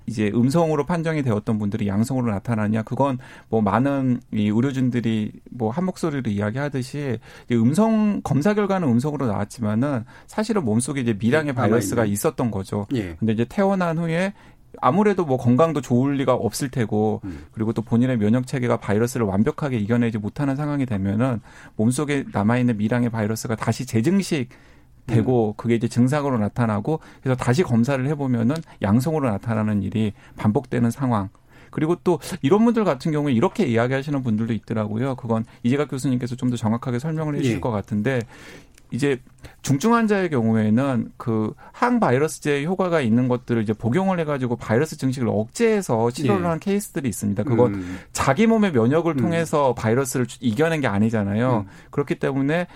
이제 음성으로 판정이 되었던 분들이 양성으로 나타나냐. 그건 뭐 많은 이 의료진들이 뭐 한 목소리로 이야기하듯이 음성 검사 결과는 음성으로 나왔지만은 사실은 몸속에 이제 미량의 바이러스가 있었던 거죠. 예. 근데 이제 태어난 후에 아무래도 뭐 건강도 좋을 리가 없을 테고 음. 그리고 또 본인의 면역 체계가 바이러스를 완벽하게 이겨내지 못하는 상황이 되면은 몸속에 남아 있는 미량의 바이러스가 다시 재증식 되고 그게 이제 증상으로 나타나고 그래서 다시 검사를 해보면은 양성으로 나타나는 일이 반복되는 상황. 그리고 또 이런 분들 같은 경우에 이렇게 이야기하시는 분들도 있더라고요. 그건 이재갑 교수님께서 좀 더 정확하게 설명을 해 주실 예. 것 같은데 이제 중증 환자의 경우에는 그 항바이러스제 효과가 있는 것들을 이제 복용을 해가지고 바이러스 증식을 억제해서 치료를 예. 하는 케이스들이 있습니다. 그건 음. 자기 몸의 면역을 음. 통해서 바이러스를 이겨낸 게 아니잖아요. 음. 그렇기 때문에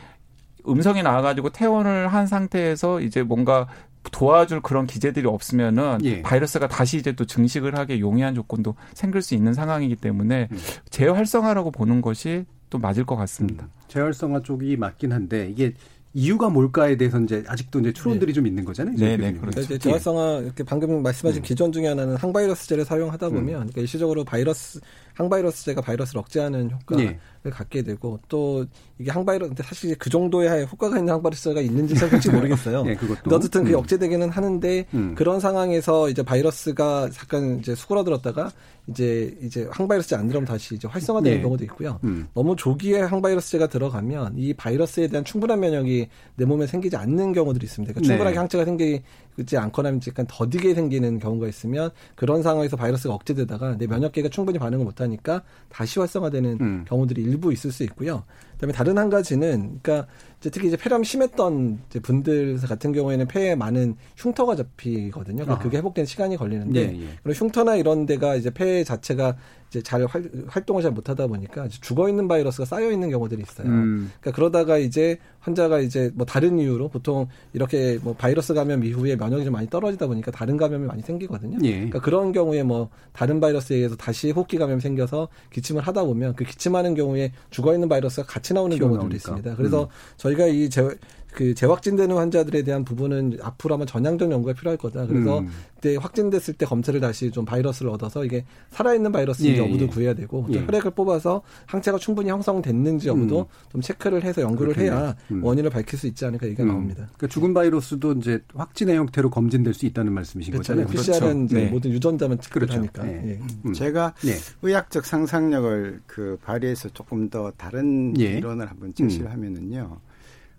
음성이 나와가지고 퇴원을 한 상태에서 이제 뭔가 도와줄 그런 기제들이 없으면은 예. 바이러스가 다시 이제 또 증식을 하게 용이한 조건도 생길 수 있는 상황이기 때문에 음. 재활성화라고 보는 것이 또 맞을 것 같습니다. 음. 재활성화 쪽이 맞긴 한데 이게 이유가 뭘까에 대해서 이제 아직도 이제 추론들이 네. 좀 있는 거잖아요. 네, 네, 그렇죠. 이제 재활성화 이렇게 방금 말씀하신 음. 기전 중에 하나는 항바이러스제를 사용하다 보면 음. 그러니까 일시적으로 바이러스 항바이러스제가 바이러스를 억제하는 효과를 네. 갖게 되고 또 이게 항바이러스 사실 그 정도의 효과가 있는 항바이러스제가 있는지 솔직히 모르겠어요. 네, 그것도. 어쨌든 음. 그게 억제되기는 하는데 음. 그런 상황에서 이제 바이러스가 잠깐 이제 수그러들었다가 이제 이제 항바이러스제 안 들어오면 다시 이제 활성화되는 네. 경우도 있고요. 음. 너무 조기에 항바이러스제가 들어가면 이 바이러스에 대한 충분한 면역이 내 몸에 생기지 않는 경우들이 있습니다. 그러니까 충분하게 네. 항체가 생기지 않거나 약간 더디게 생기는 경우가 있으면 그런 상황에서 바이러스가 억제되다가 내 면역계가 충분히 반응을 못하니까 다시 활성화되는 음. 경우들이 일부 있을 수 있고요. 그다음에 다른 한 가지는 그러니까 이제 특히 이제 폐렴 심했던 이제 분들 같은 경우에는 폐에 많은 흉터가 잡히거든요. 그러니까 그게 회복되는 시간이 걸리는데 네, 예. 그런 흉터나 이런 데가 이제 폐 자체가 이제 잘 활, 활동을 잘 못하다 보니까 죽어 있는 바이러스가 쌓여 있는 경우들이 있어요. 음. 그러니까 그러다가 이제 환자가 이제 뭐 다른 이유로 보통 이렇게 뭐 바이러스 감염 이후에 면역이 좀 많이 떨어지다 보니까 다른 감염이 많이 생기거든요. 예. 그러니까 그런 경우에 뭐 다른 바이러스에 의해서 다시 호흡기 감염 생겨서 기침을 하다 보면 그 기침하는 경우에 죽어 있는 바이러스가 같이 나오는 경우들이 나오니까. 있습니다. 그래서 음. 저희가 이 제 그 재확진되는 환자들에 대한 부분은 앞으로 아마 전향적 연구가 필요할 거다. 그래서 음. 그때 확진됐을 때 검체를 다시 좀 바이러스를 얻어서 이게 살아있는 바이러스인지 예, 여부도 예. 구해야 되고 예. 혈액을 뽑아서 항체가 충분히 형성됐는지 여부도 음. 좀 체크를 해서 연구를 그렇겠네. 해야 음. 원인을 밝힐 수 있지 않을까 얘기가 음. 나옵니다. 그러니까 죽은 바이러스도 이제 확진의 형태로 검진될 수 있다는 말씀이신 그렇죠. 거잖아요. 피씨알은 그렇죠. 네. 모든 유전자만 체크를 그렇죠. 하니까. 네. 예. 음. 제가 네. 의학적 상상력을 그 발휘해서 조금 더 다른 예. 이론을 한번 제시를 음. 하면은요.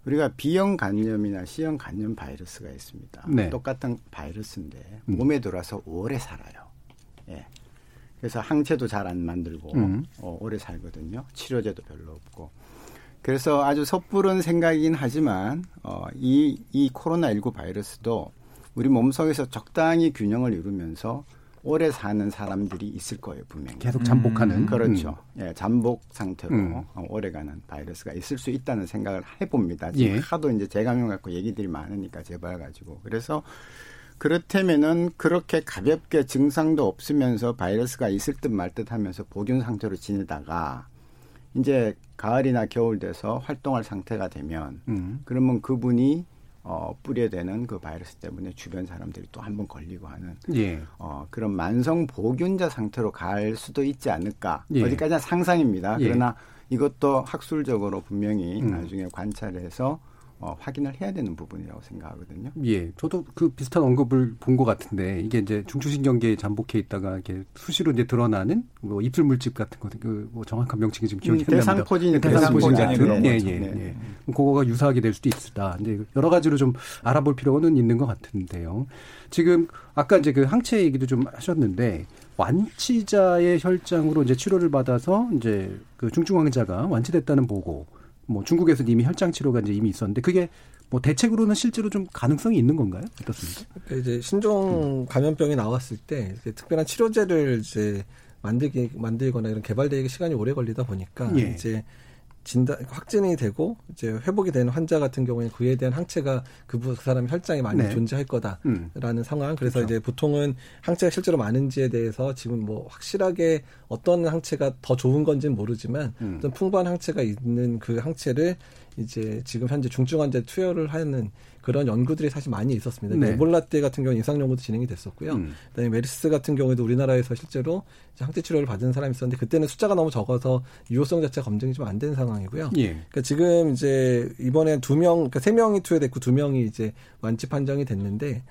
우리가 B형 간염이나 C형 간염 바이러스가 있습니다. 네. 똑같은 바이러스인데 음. 몸에 들어와서 오래 살아요. 예. 그래서 항체도 잘 안 만들고 음. 어, 오래 살거든요. 치료제도 별로 없고. 그래서 아주 섣부른 생각이긴 하지만 어, 이, 이 코로나십구 바이러스도 우리 몸속에서 적당히 균형을 이루면서 오래 사는 사람들이 있을 거예요. 분명히. 계속 잠복하는. 음. 그렇죠. 음. 예, 잠복 상태로 음. 오래가는 바이러스가 있을 수 있다는 생각을 해봅니다. 지금 예. 하도 이제 재감염 갖고 얘기들이 많으니까 제발 가지고. 그래서 그렇다면은 그렇게 가볍게 증상도 없으면서 바이러스가 있을 듯 말 듯 하면서 보균 상태로 지내다가 이제 가을이나 겨울 돼서 활동할 상태가 되면 음. 그러면 그분이 어, 뿌려야 되는 그 바이러스 때문에 주변 사람들이 또 한 번 걸리고 하는 예. 어, 그런 만성 보균자 상태로 갈 수도 있지 않을까. 예. 어디까지나 상상입니다. 예. 그러나 이것도 학술적으로 분명히 음. 나중에 관찰해서 어, 확인을 해야 되는 부분이라고 생각하거든요. 예, 저도 그 비슷한 언급을 본 것 같은데 이게 이제 중추신경계에 잠복해 있다가 이렇게 수시로 이제 드러나는 뭐 입술 물집 같은 거, 그 뭐 정확한 명칭이 지금 기억이 음, 안 납니다. 대상포진, 대상포진 같은, 예, 예, 예. 그거가 유사하게 될 수도 있다. 이제 여러 가지로 좀 알아볼 필요는 있는 것 같은데요. 지금 아까 이제 그 항체 얘기도 좀 하셨는데. 완치자의 혈장으로 이제 치료를 받아서 이제 그 중증 환자가 완치됐다는 보고, 뭐 중국에서 이미 혈장 치료가 이제 이미 있었는데 그게 뭐 대책으로는 실제로 좀 가능성이 있는 건가요? 어떻습니까? 그러니까 이제 신종 감염병이 나왔을 때 특별한 치료제를 이제 만들기 만들거나 이런 개발되기 시간이 오래 걸리다 보니까 예. 이제 진단 확진이 되고 이제 회복이 되는 환자 같은 경우에 그에 대한 항체가 그, 그 사람의 혈장에 많이 네. 존재할 거다라는 음. 상황. 그래서 그렇죠. 이제 보통은 항체가 실제로 많은지에 대해서 지금 뭐 확실하게 어떤 항체가 더 좋은 건지는 모르지만 음. 좀 풍부한 항체가 있는 그 항체를 이제 지금 현재 중증 환자에 투여를 하는 그런 연구들이 사실 많이 있었습니다. 네. 에볼라 때 같은 경우는 임상 연구도 진행이 됐었고요. 음. 그다음에 메르스 같은 경우에도 우리나라에서 실제로 항체 치료를 받은 사람이 있었는데 그때는 숫자가 너무 적어서 유효성 자체가 검증이 좀 안 된 상황이고요. 예. 그러니까 지금 이제 이번에 두 명, 그러니까 세 명이 투여됐고 두 명이 이제 완치 판정이 됐는데,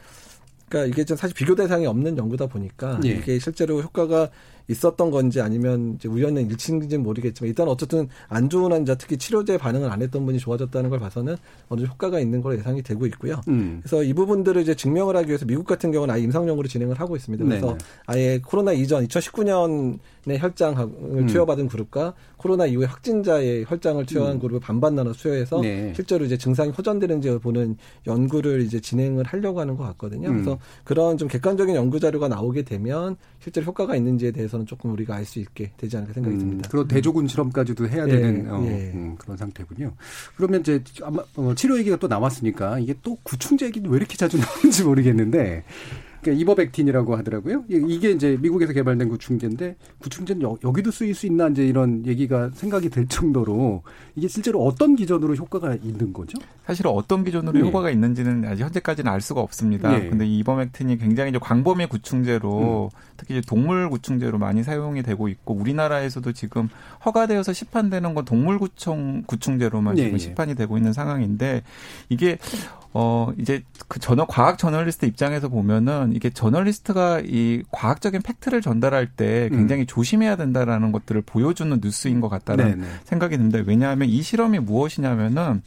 그러니까 이게 좀 사실 비교 대상이 없는 연구다 보니까 예. 이게 실제로 효과가 있었던 건지 아니면 이제 우연의 일치인지는 모르겠지만 일단 어쨌든 안 좋은 환자 특히 치료제 반응을 안 했던 분이 좋아졌다는 걸 봐서는 어느 정도 효과가 있는 걸로 예상이 되고 있고요. 음. 그래서 이 부분들을 이제 증명을 하기 위해서 미국 같은 경우는 아예 임상연구로 진행을 하고 있습니다. 그래서 네네. 아예 코로나 이전 이천십구 년에 혈장을 음. 투여받은 그룹과 코로나 이후에 확진자의 혈장을 투여한 음. 그룹을 반반 나눠 투여해서 네. 실제로 이제 증상이 호전되는지 보는 연구를 이제 진행을 하려고 하는 것 같거든요. 음. 그래서 그런 좀 객관적인 연구 자료가 나오게 되면 실제로 효과가 있는지에 대해서 저는 조금 우리가 알 수 있게 되지 않을까 생각이 듭니다. 음, 그리고 대조군 실험까지도 해야 예, 되는 어, 예. 음, 그런 상태군요. 그러면 이제 아마 어, 치료 얘기가 또 나왔으니까 이게 또 구충제 얘기는 왜 이렇게 자주 나오는지 모르겠는데 그러니까 이버백틴이라고 하더라고요. 이게 이제 미국에서 개발된 구충제인데 구충제는 여, 여기도 쓰일 수 있나 이제 이런 얘기가 생각이 될 정도로 이게 실제로 어떤 기준으로 효과가 있는 거죠? 사실 어떤 기준으로 네. 효과가 있는지는 아직 현재까지는 알 수가 없습니다. 그런데 네. 이 이버맥틴이 굉장히 이제 광범위 구충제로 음. 특히 이제 동물 구충제로 많이 사용이 되고 있고 우리나라에서도 지금 허가되어서 시판되는 건 동물 구충, 구충제로만 네. 지금 시판이 되고 있는 상황인데 이게 어, 이제 그 저너, 과학 저널리스트 입장에서 보면은 이게 저널리스트가 이 과학적인 팩트를 전달할 때 굉장히 음. 조심해야 된다라는 것들을 보여주는 뉴스인 것 같다는 네네. 생각이 듭니다. 왜냐하면 이 실험이 무엇이냐면은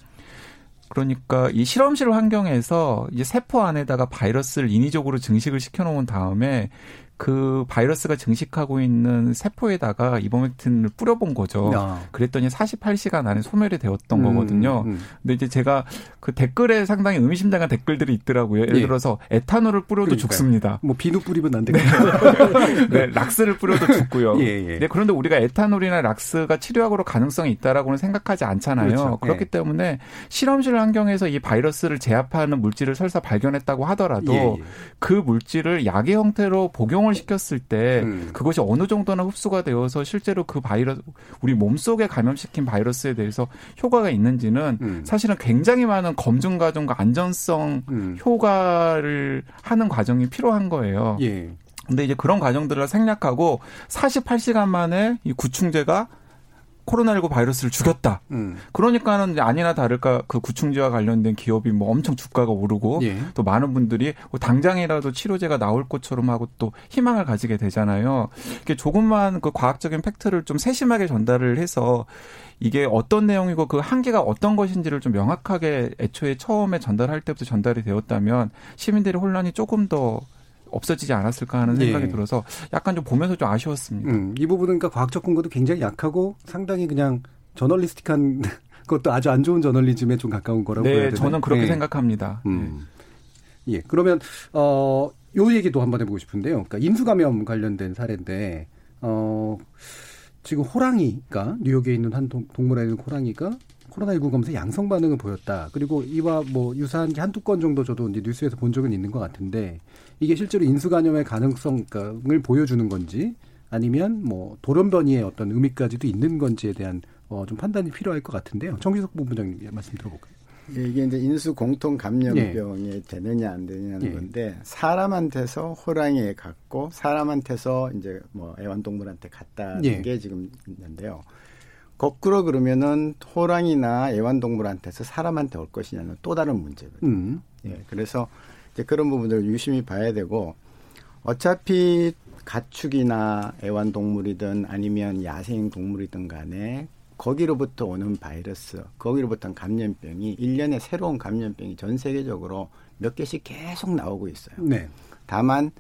그러니까 이 실험실 환경에서 이제 세포 안에다가 바이러스를 인위적으로 증식을 시켜놓은 다음에 그 바이러스가 증식하고 있는 세포에다가 이버맥틴을 뿌려본 거죠. 야. 그랬더니 사십팔 시간 안에 소멸이 되었던 음, 거거든요. 음. 근데 이제 제가 그 댓글에 상당히 의미심장한 댓글들이 있더라고요. 예를 예. 들어서 에탄올을 뿌려도 그러니까요. 죽습니다. 뭐 비누 뿌리면 안 되겠네요. 네, 락스를 뿌려도 죽고요. 예, 예. 네, 그런데 우리가 에탄올이나 락스가 치료약으로 가능성이 있다라고는 생각하지 않잖아요. 그렇죠. 그렇기 예. 때문에 실험실 환경에서 이 바이러스를 제압하는 물질을 설사 발견했다고 하더라도 예, 예. 그 물질을 약의 형태로 복용 시켰을 때 음. 그것이 어느 정도나 흡수가 되어서 실제로 그 바이러스 우리 몸속에 감염시킨 바이러스에 대해서 효과가 있는지는 음. 사실은 굉장히 많은 검증 과정과 안전성 음. 효과를 하는 과정이 필요한 거예요. 예. 근데 이제 그런 과정들을 생략하고 사십팔 시간 만에 이 구충제가 코로나십구 바이러스를 죽였다. 음. 그러니까는 아니나 다를까 그 구충제와 관련된 기업이 뭐 엄청 주가가 오르고 예. 또 많은 분들이 당장이라도 치료제가 나올 것처럼 하고 또 희망을 가지게 되잖아요. 이게 조금만 그 과학적인 팩트를 좀 세심하게 전달을 해서 이게 어떤 내용이고 그 한계가 어떤 것인지를 좀 명확하게 애초에 처음에 전달할 때부터 전달이 되었다면 시민들의 혼란이 조금 더 없어지지 않았을까 하는 생각이 예. 들어서 약간 좀 보면서 좀 아쉬웠습니다. 음, 이 부분은 그러니까 과학적 근거도 굉장히 약하고 상당히 그냥 저널리스틱한 그것도 아주 안 좋은 저널리즘에 좀 가까운 거라고 해야 되나요? 네, 저는 그렇게 네. 생각합니다. 음. 예, 그러면 어, 요 얘기도 한번 해보고 싶은데요. 그러니까 임수감염 관련된 사례인데 어, 지금 호랑이가 뉴욕에 있는 한 동, 동물원에 있는 호랑이가 코로나십구 검사 양성 반응을 보였다. 그리고 이와 뭐 유사한 게 한두 건 정도 저도 이제 뉴스에서 본 적은 있는 것 같은데 이게 실제로 인수감염의 가능성을 보여주는 건지 아니면 뭐 돌연변이의 어떤 의미까지도 있는 건지에 대한 어 좀 판단이 필요할 것 같은데요. 정기석 본부장님 말씀 들어볼까요? 이게 이제 인수 공통 감염병이 예. 되느냐 안 되느냐는 예. 건데 사람한테서 호랑이에 갔고 사람한테서 이제 뭐 애완동물한테 갔다는 예. 게 지금 있는데요. 거꾸로 그러면은 호랑이나 애완동물한테서 사람한테 올 것이냐는 또 다른 문제거든요. 음. 예, 그래서 이제 그런 부분들을 유심히 봐야 되고, 어차피 가축이나 애완동물이든 아니면 야생동물이든 간에 거기로부터 오는 바이러스, 거기로부터 감염병이 일련의 새로운 감염병이 전 세계적으로 몇 개씩 계속 나오고 있어요. 네. 다만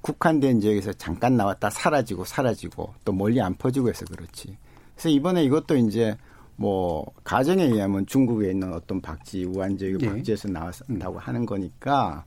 국한된 지역에서 잠깐 나왔다 사라지고 사라지고 또 멀리 안 퍼지고 해서 그렇지. 그래서 이번에 이것도 이제 뭐 가정에 의하면 중국에 있는 어떤 박쥐, 우한 지역의 네. 박쥐에서 나왔다고 하는 거니까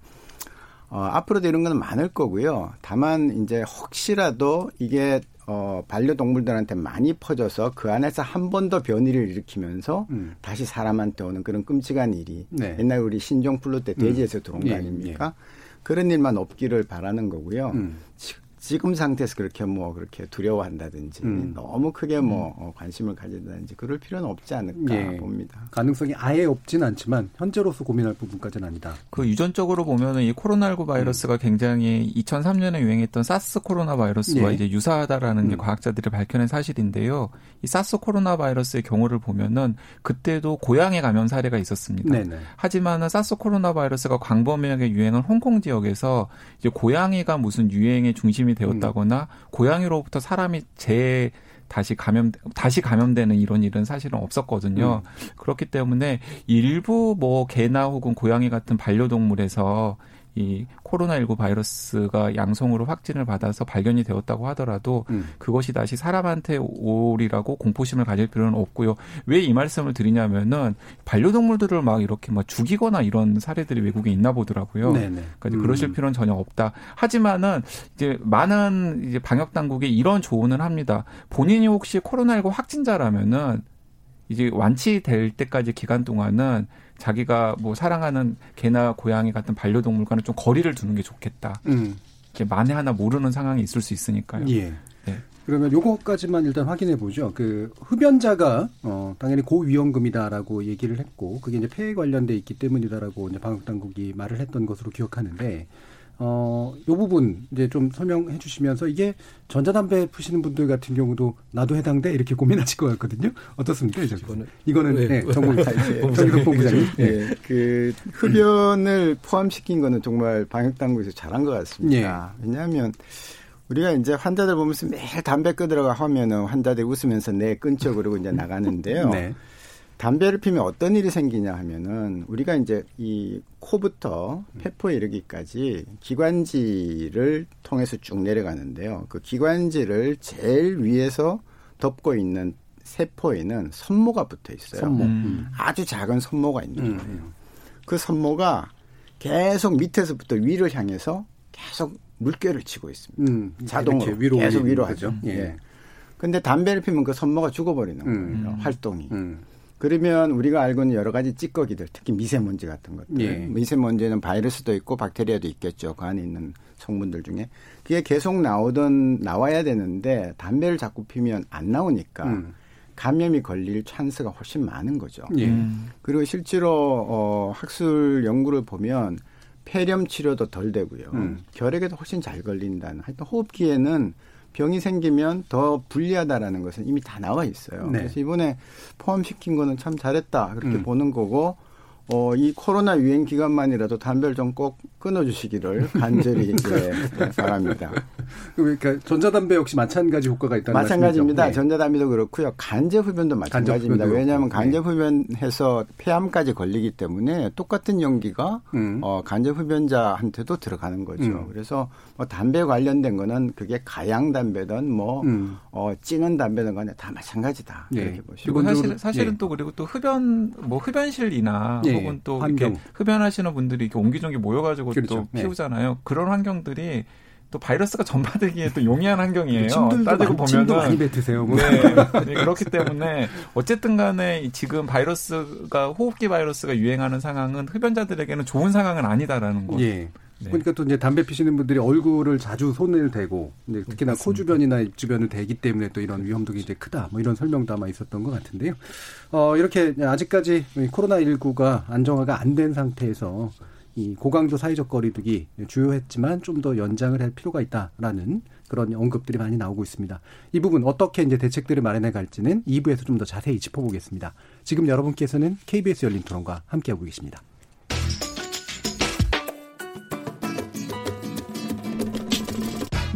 어, 앞으로도 이런 건 많을 거고요. 다만 이제 혹시라도 이게 어, 반려동물들한테 많이 퍼져서 그 안에서 한 번 더 변이를 일으키면서 음. 다시 사람한테 오는 그런 끔찍한 일이 네. 옛날 우리 신종플루 때 돼지에서 음. 들어온 거 아닙니까? 예, 예. 그런 일만 없기를 바라는 거고요. 음. 지, 지금 상태에서 그렇게 뭐 그렇게 두려워한다든지 음. 너무 크게 뭐 음. 관심을 가진다든지 그럴 필요는 없지 않을까 예. 봅니다. 가능성이 아예 없진 않지만 현재로서 고민할 부분까지는 아니다. 그 유전적으로 보면은 이 코로나십구 바이러스가 음. 굉장히 이천삼 년에 유행했던 사스 코로나 바이러스와 예. 이제 유사하다라는 음. 게 과학자들이 밝혀낸 사실인데요. 이 사스 코로나 바이러스의 경우를 보면은 그때도 고양이 감염 사례가 있었습니다. 네네. 하지만은 사스 코로나 바이러스가 광범위하게 유행한 홍콩 지역에서 이제 고양이가 무슨 유행의 중심이 되었다거나 음. 고양이로부터 사람이 재 다시 감염 다시 감염되는 이런 일은 사실은 없었거든요. 음. 그렇기 때문에 일부 뭐 개나 혹은 고양이 같은 반려동물에서 이 코로나십구 바이러스가 양성으로 확진을 받아서 발견이 되었다고 하더라도 음. 그것이 다시 사람한테 오리라고 공포심을 가질 필요는 없고요. 왜 이 말씀을 드리냐면은 반려동물들을 막 이렇게 막 죽이거나 이런 사례들이 외국에 있나 보더라고요. 네네. 그러니까 그러실 음. 필요는 전혀 없다. 하지만은 이제 많은 이제 방역 당국이 이런 조언을 합니다. 본인이 혹시 코로나십구 확진자라면은 이제 완치될 때까지 기간 동안은 자기가 뭐 사랑하는 개나 고양이 같은 반려동물과는 좀 거리를 두는 게 좋겠다. 음. 이게 만에 하나 모르는 상황이 있을 수 있으니까요. 예. 네. 그러면 요거까지만 일단 확인해 보죠. 그 흡연자가 어, 당연히 고위험금이다라고 얘기를 했고 그게 이제 폐에 관련돼 있기 때문이다라고 이제 방역 당국이 말을 했던 것으로 기억하는데 어, 요 부분 이제 좀 설명해 주시면서 이게 전자담배 피시는 분들 같은 경우도 나도 해당돼 이렇게 고민하실 것 같거든요. 어떻습니까? 이거는 이거는 네, 네, 정부사 정기석 본부장님. 예, 그 흡연을 포함시킨 거는 정말 방역 당국에서 잘한 것 같습니다. 예. 왜냐하면 우리가 이제 환자들 보면서 매일 담배 끄더라고 하면은 환자들이 웃으면서 내 끊죠 그러고 이제 나가는데요. 네. 담배를 피면 어떤 일이 생기냐 하면은 우리가 이제 이 코부터 폐포에 이르기까지 기관지를 통해서 쭉 내려가는데요. 그 기관지를 제일 위에서 덮고 있는 세포에는 섬모가 붙어 있어요. 섬모. 음. 아주 작은 섬모가 있는 거예요. 음. 그 섬모가 계속 밑에서부터 위를 향해서 계속 물결을 치고 있습니다. 음. 자동으로 위로 계속 위로 하죠. 음. 예. 근데 담배를 피면 그 섬모가 죽어버리는 음. 거예요. 활동이. 음. 그러면 우리가 알고 있는 여러 가지 찌꺼기들, 특히 미세먼지 같은 것들. 예. 미세먼지는 바이러스도 있고 박테리아도 있겠죠. 그 안에 있는 성분들 중에. 그게 계속 나오던 나와야 되는데 담배를 자꾸 피면 안 나오니까 음. 감염이 걸릴 찬스가 훨씬 많은 거죠. 예. 그리고 실제로 어, 학술 연구를 보면 폐렴 치료도 덜 되고요. 음. 결핵에도 훨씬 잘 걸린다는. 하여튼 호흡기에는 병이 생기면 더 불리하다라는 것은 이미 다 나와 있어요. 네. 그래서 이번에 포함시킨 거는 참 잘했다 그렇게 음. 보는 거고 어, 이 코로나 유행 기간만이라도 담배를 좀 꼭 끊어주시기를 간절히 이제 바랍니다. 그러니까 전자담배 역시 마찬가지 효과가 있다는 말씀이죠? 마찬가지입니다. 네. 전자담배도 그렇고요. 간제 흡연도 마찬가지입니다. 간제 왜냐하면 간제 흡연해서 폐암까지 걸리기 때문에 똑같은 연기가 음. 어, 간제 흡연자한테도 들어가는 거죠. 음. 그래서 뭐 담배 관련된 거는 그게 가양 담배든 뭐 음. 어, 찌는 담배든 간에 다 마찬가지다. 네. 이렇게 보시고. 그리고 사실, 사실은 네. 또 그리고 또 흡연 뭐 흡연실이나 네. 혹은 또 환경. 이렇게 흡연하시는 분들이 이렇게 옹기종기 모여가지고 그렇죠. 또 피우잖아요. 네. 그런 환경들이 또 바이러스가 전파되기에 또 용이한 환경이에요. 따지고 보면은 침도 많이 뱉으세요. 뭐. 네. 네, 그렇기 때문에 어쨌든간에 지금 바이러스가 호흡기 바이러스가 유행하는 상황은 흡연자들에게는 좋은 상황은 아니다라는 거죠. 예. 네. 그러니까 또 이제 담배 피시는 분들이 얼굴을 자주 손을 대고 이제 특히나 그렇습니다. 코 주변이나 입 주변을 대기 때문에 또 이런 위험도 굉장히 크다. 뭐 이런 설명도 아마 있었던 것 같은데요. 어, 이렇게 아직까지 코로나십구가 안정화가 안 된 상태에서 이 고강도 사회적 거리두기 주요했지만 좀 더 연장을 할 필요가 있다라는 그런 언급들이 많이 나오고 있습니다. 이 부분 어떻게 이제 대책들을 마련해 갈지는 이 부에서 좀 더 자세히 짚어보겠습니다. 지금 여러분께서는 케이비에스 열린 토론과 함께하고 계십니다.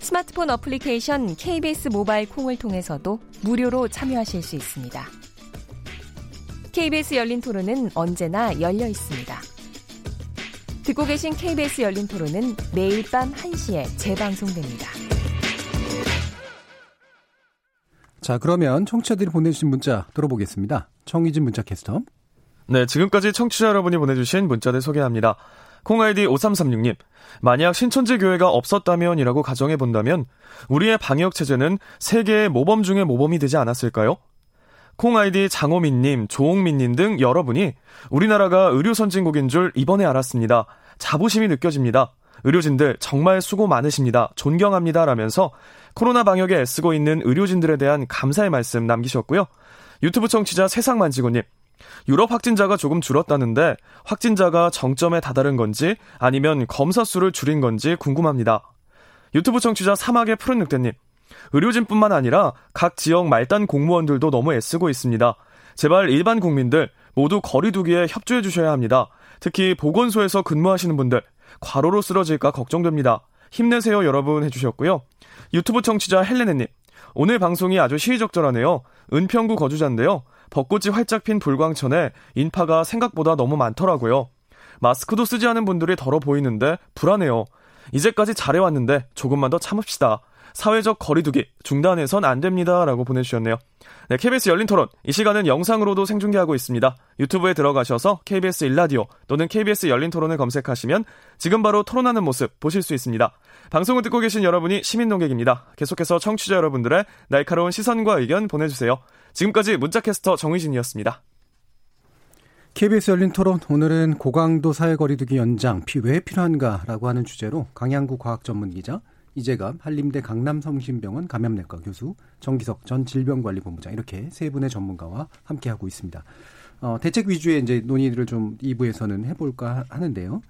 스마트폰 어플리케이션 케이비에스 모바일 콩을 통해서도 무료로 참여하실 수 있습니다. 케이비에스 열린 토론은 언제나 열려 있습니다. 듣고 계신 케이비에스 열린 토론은 매일 밤 한 시에 재방송됩니다. 자, 그러면 청취자들이 보내주신 문자 들어보겠습니다. 청희진 문자 캐스터. 네, 지금까지 청취자 여러분이 보내주신 문자들 소개합니다. 콩아이디 오삼삼육님, 만약 신천지 교회가 없었다면이라고 가정해본다면 우리의 방역체제는 세계의 모범 중에 모범이 되지 않았을까요? 콩아이디 장호민님, 조홍민님 등 여러분이 우리나라가 의료 선진국인 줄 이번에 알았습니다. 자부심이 느껴집니다. 의료진들 정말 수고 많으십니다. 존경합니다. 라면서 코로나 방역에 애쓰고 있는 의료진들에 대한 감사의 말씀 남기셨고요. 유튜브 청취자 세상만지고님, 유럽 확진자가 조금 줄었다는데 확진자가 정점에 다다른 건지 아니면 검사 수를 줄인 건지 궁금합니다. 유튜브 청취자 사막의 푸른 늑대님, 의료진뿐만 아니라 각 지역 말단 공무원들도 너무 애쓰고 있습니다. 제발 일반 국민들 모두 거리 두기에 협조해 주셔야 합니다. 특히 보건소에서 근무하시는 분들 과로로 쓰러질까 걱정됩니다. 힘내세요 여러분 해주셨고요. 유튜브 청취자 헬레네님, 오늘 방송이 아주 시의적절하네요. 은평구 거주자인데요, 벚꽃이 활짝 핀 불광천에 인파가 생각보다 너무 많더라고요. 마스크도 쓰지 않은 분들이 덜어 보이는데 불안해요. 이제까지 잘해왔는데 조금만 더 참읍시다. 사회적 거리두기 중단해선 안 됩니다. 라고 보내주셨네요. 네, 케이비에스 열린 토론. 이 시간은 영상으로도 생중계하고 있습니다. 유튜브에 들어가셔서 케이비에스 일라디오 또는 케이비에스 열린 토론을 검색하시면 지금 바로 토론하는 모습 보실 수 있습니다. 방송을 듣고 계신 여러분이 시민 농객입니다. 계속해서 청취자 여러분들의 날카로운 시선과 의견 보내주세요. 지금까지 문자캐스터 정의진이었습니다. 케이비에스 열린 토론, 오늘은 고강도 사회거리두기 연장 왜 필요한가라고 하는 주제로 강양구 과학전문기자, 이재갑 한림대 강남성심병원 감염내과 교수, 정기석 전 질병관리본부장, 이렇게 세 분의 전문가와 함께하고 있습니다. 어, 대책 위주의 이제 논의를 좀 이 부에서는 해볼까 하는데요.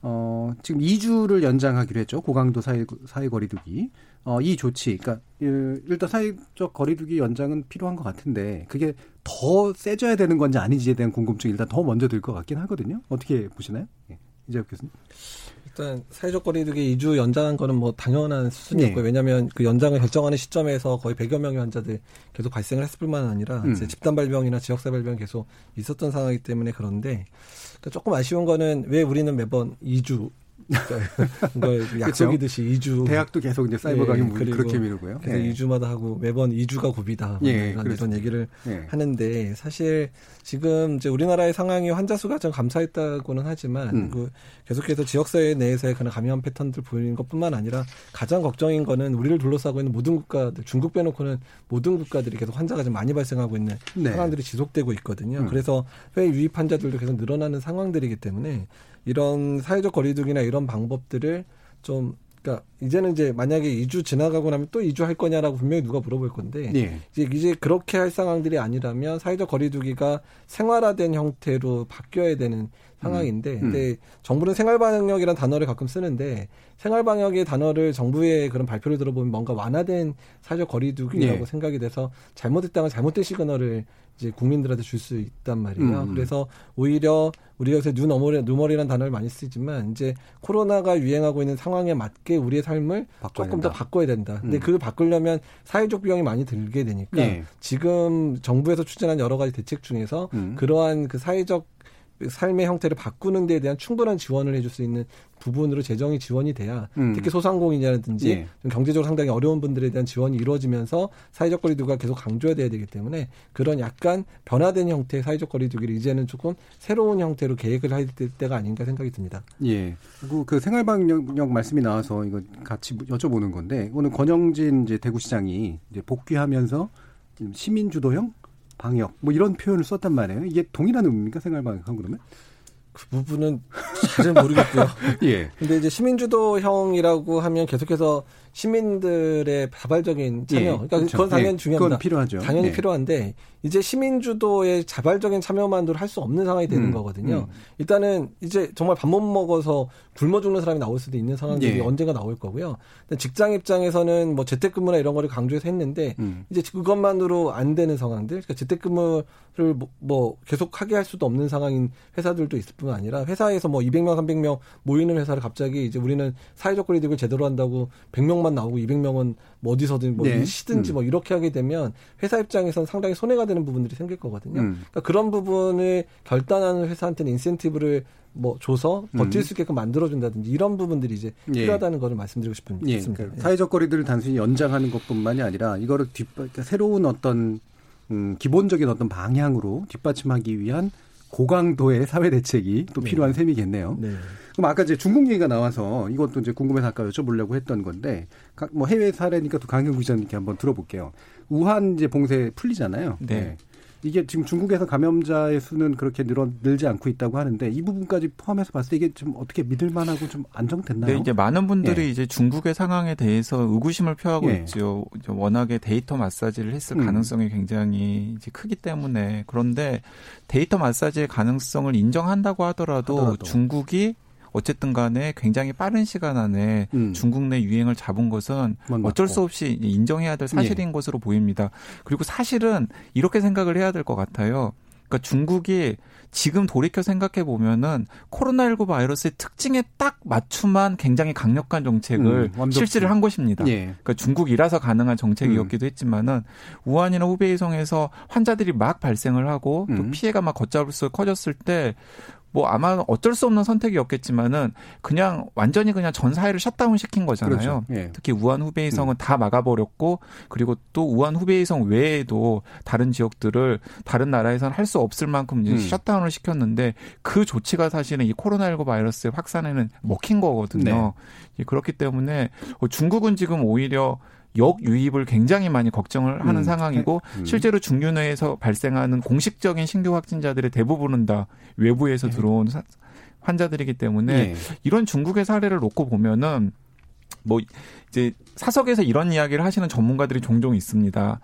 어, 지금 이 주를 연장하기로 했죠. 고강도 사회, 사회 거리두기. 어, 이 조치. 그러니까 일단 사회적 거리두기 연장은 필요한 것 같은데 그게 더 세져야 되는 건지 아닌지에 대한 궁금증이 일단 더 먼저 들 것 같긴 하거든요. 어떻게 보시나요? 예. 이재갑 교수님. 일단 사회적 거리두기 이 주 연장한 거는 뭐 당연한 수준이었고요. 네. 왜냐하면 그 연장을 결정하는 시점에서 거의 백여 명의 환자들 계속 발생을 했을 뿐만 아니라 음. 집단 발병이나 지역사 발병이 계속 있었던 상황이기 때문에. 그런데 그러니까 조금 아쉬운 거는 왜 우리는 매번 이 주 그러니까 약속이듯이 이 주 대학도 계속 이제 사이버 강의 예, 그렇게 미루고요. 그래서 예. 이 주마다 하고 매번 이 주가 고비다 예, 이런 그렇습니다. 얘기를 예. 하는데 사실 지금 이제 우리나라의 상황이 환자 수가 좀 감소했다고는 하지만 음. 그 계속해서 지역사회 내에서의 그런 감염 패턴들 보이는 것뿐만 아니라 가장 걱정인 거는 우리를 둘러싸고 있는 모든 국가들, 중국 빼놓고는 모든 국가들이 계속 환자가 좀 많이 발생하고 있는 네. 상황들이 지속되고 있거든요. 음. 그래서 해외 유입 환자들도 계속 늘어나는 상황들이기 때문에 이런 사회적 거리두기나 이런 방법들을 좀, 그러니까 이제는 이제 만약에 이 주 지나가고 나면 또 이 주 할 거냐라고 분명히 누가 물어볼 건데 예. 이제 이제 그렇게 할 상황들이 아니라면 사회적 거리두기가 생활화된 형태로 바뀌어야 되는 상황인데 음. 근데 음. 정부는 생활방역이라는 단어를 가끔 쓰는데 생활방역의 단어를 정부의 그런 발표를 들어보면 뭔가 완화된 사회적 거리두기라고 예. 생각이 돼서 잘못했다면 잘못된 시그널을 이제 국민들한테 줄 수 있단 말이에요. 음. 그래서 오히려 우리가 요새 뉴노멀, 뉴멀이라는 단어를 많이 쓰지만 이제 코로나가 유행하고 있는 상황에 맞게 우리의 삶을 조금 된다. 더 바꿔야 된다. 근데 음. 그걸 바꾸려면 사회적 비용이 많이 들게 되니까 네. 지금 정부에서 추진한 여러 가지 대책 중에서 음. 그러한 그 사회적 삶의 형태를 바꾸는 데에 대한 충분한 지원을 해줄 수 있는 부분으로 재정이 지원이 돼야 음. 특히 소상공인이라든지 예. 좀 경제적으로 상당히 어려운 분들에 대한 지원이 이루어지면서 사회적 거리두기가 계속 강조돼야 되기 때문에 그런 약간 변화된 형태의 사회적 거리두기를 이제는 조금 새로운 형태로 계획을 할 때가 아닌가 생각이 듭니다. 예, 그, 그 생활방역 말씀이 나와서 이거 같이 여쭤보는 건데 오늘 권영진 이제 대구시장이 이제 복귀하면서 시민 주도형 방역 뭐 이런 표현을 썼단 말이에요. 이게 동일한 의미입니까? 생활방역한 그러면? 그 부분은 잘은 모르겠고요. 예. 근데 이제 시민주도형이라고 하면 계속해서 시민들의 자발적인 참여. 예, 그러니까 그렇죠. 그건 당연히 예, 중요합니다. 그건 필요하죠. 당연히 예. 필요한데 이제 시민주도의 자발적인 참여만으로 할 수 없는 상황이 되는 음, 거거든요. 음. 일단은 이제 정말 밥 못 먹어서 굶어 죽는 사람이 나올 수도 있는 상황들이 예. 언젠가 나올 거고요. 직장 입장에서는 뭐 재택근무나 이런 거를 강조해서 했는데 음. 이제 그것만으로 안 되는 상황들. 그러니까 재택근무를 뭐 계속하게 할 수도 없는 상황인 회사들도 있을 뿐 아니라 회사에서 뭐 이백 명, 삼백 명 모이는 회사를 갑자기 이제 우리는 사회적 거리두기를 제대로 한다고 백 명만 나오고 이백 명은 뭐 어디서든 뭐 네. 쉬든지 음. 뭐 이렇게 하게 되면 회사 입장에서는 상당히 손해가 되는 부분들이 생길 거거든요. 음. 그러니까 그런 부분을 결단하는 회사한테는 인센티브를 뭐 줘서 버틸 음. 수 있게끔 만들어준다든지 이런 부분들이 이제 예. 필요하다는 것을 말씀드리고 싶습니다. 예. 그러니까 사회적 거리들을 단순히 연장하는 것뿐만이 아니라 이거를 뒷 그러니까 새로운 어떤 음, 기본적인 어떤 방향으로 뒷받침하기 위한 고강도의 사회 대책이 또 필요한 네. 셈이겠네요. 네. 그럼 아까 이제 중국 얘기가 나와서 이것도 이제 궁금해서 아까 여쭤보려고 했던 건데, 뭐 해외 사례니까 또 강양구 기자님께 한번 들어볼게요. 우한 이제 봉쇄 풀리잖아요. 네. 네. 이게 지금 중국에서 감염자의 수는 그렇게 늘어, 늘지 않고 있다고 하는데 이 부분까지 포함해서 봤을 때 이게 좀 어떻게 믿을만하고 좀 안정됐나요? 네, 이제 많은 분들이 예. 이제 중국의 상황에 대해서 의구심을 표하고 예. 있죠. 워낙에 데이터 마사지를 했을 음. 가능성이 굉장히 이제 크기 때문에 그런데 데이터 마사지의 가능성을 인정한다고 하더라도, 하더라도. 중국이 어쨌든 간에 굉장히 빠른 시간 안에 음. 중국 내 유행을 잡은 것은 어쩔 수 없이 인정해야 될 사실인 예. 것으로 보입니다. 그리고 사실은 이렇게 생각을 해야 될 것 같아요. 그러니까 중국이 지금 돌이켜 생각해 보면은 코로나십구 바이러스의 특징에 딱 맞춤한 굉장히 강력한 정책을 음, 실시를 한 것입니다. 예. 그러니까 중국이라서 가능한 정책이었기도 음. 했지만은 우한이나 후베이성에서 환자들이 막 발생을 하고 음. 또 피해가 막 걷잡을 수 커졌을 때. 뭐 아마 어쩔 수 없는 선택이었겠지만은 그냥 완전히 그냥 전 사회를 셧다운 시킨 거잖아요. 그렇죠. 예. 특히 우한 후베이성은 음. 다 막아버렸고 그리고 또 우한 후베이성 외에도 다른 지역들을 다른 나라에서는 할 수 없을 만큼 이제 음. 셧다운을 시켰는데 그 조치가 사실은 이 코로나십구 바이러스의 확산에는 먹힌 거거든요. 네. 그렇기 때문에 중국은 지금 오히려 역유입을 굉장히 많이 걱정을 하는 음. 상황이고 음. 실제로 중국 내에서 발생하는 공식적인 신규 확진자들의 대부분은 다 외부에서 예. 들어온 사, 환자들이기 때문에 예. 이런 중국의 사례를 놓고 보면은 뭐 이제 사석에서 이런 이야기를 하시는 전문가들이 종종 있습니다.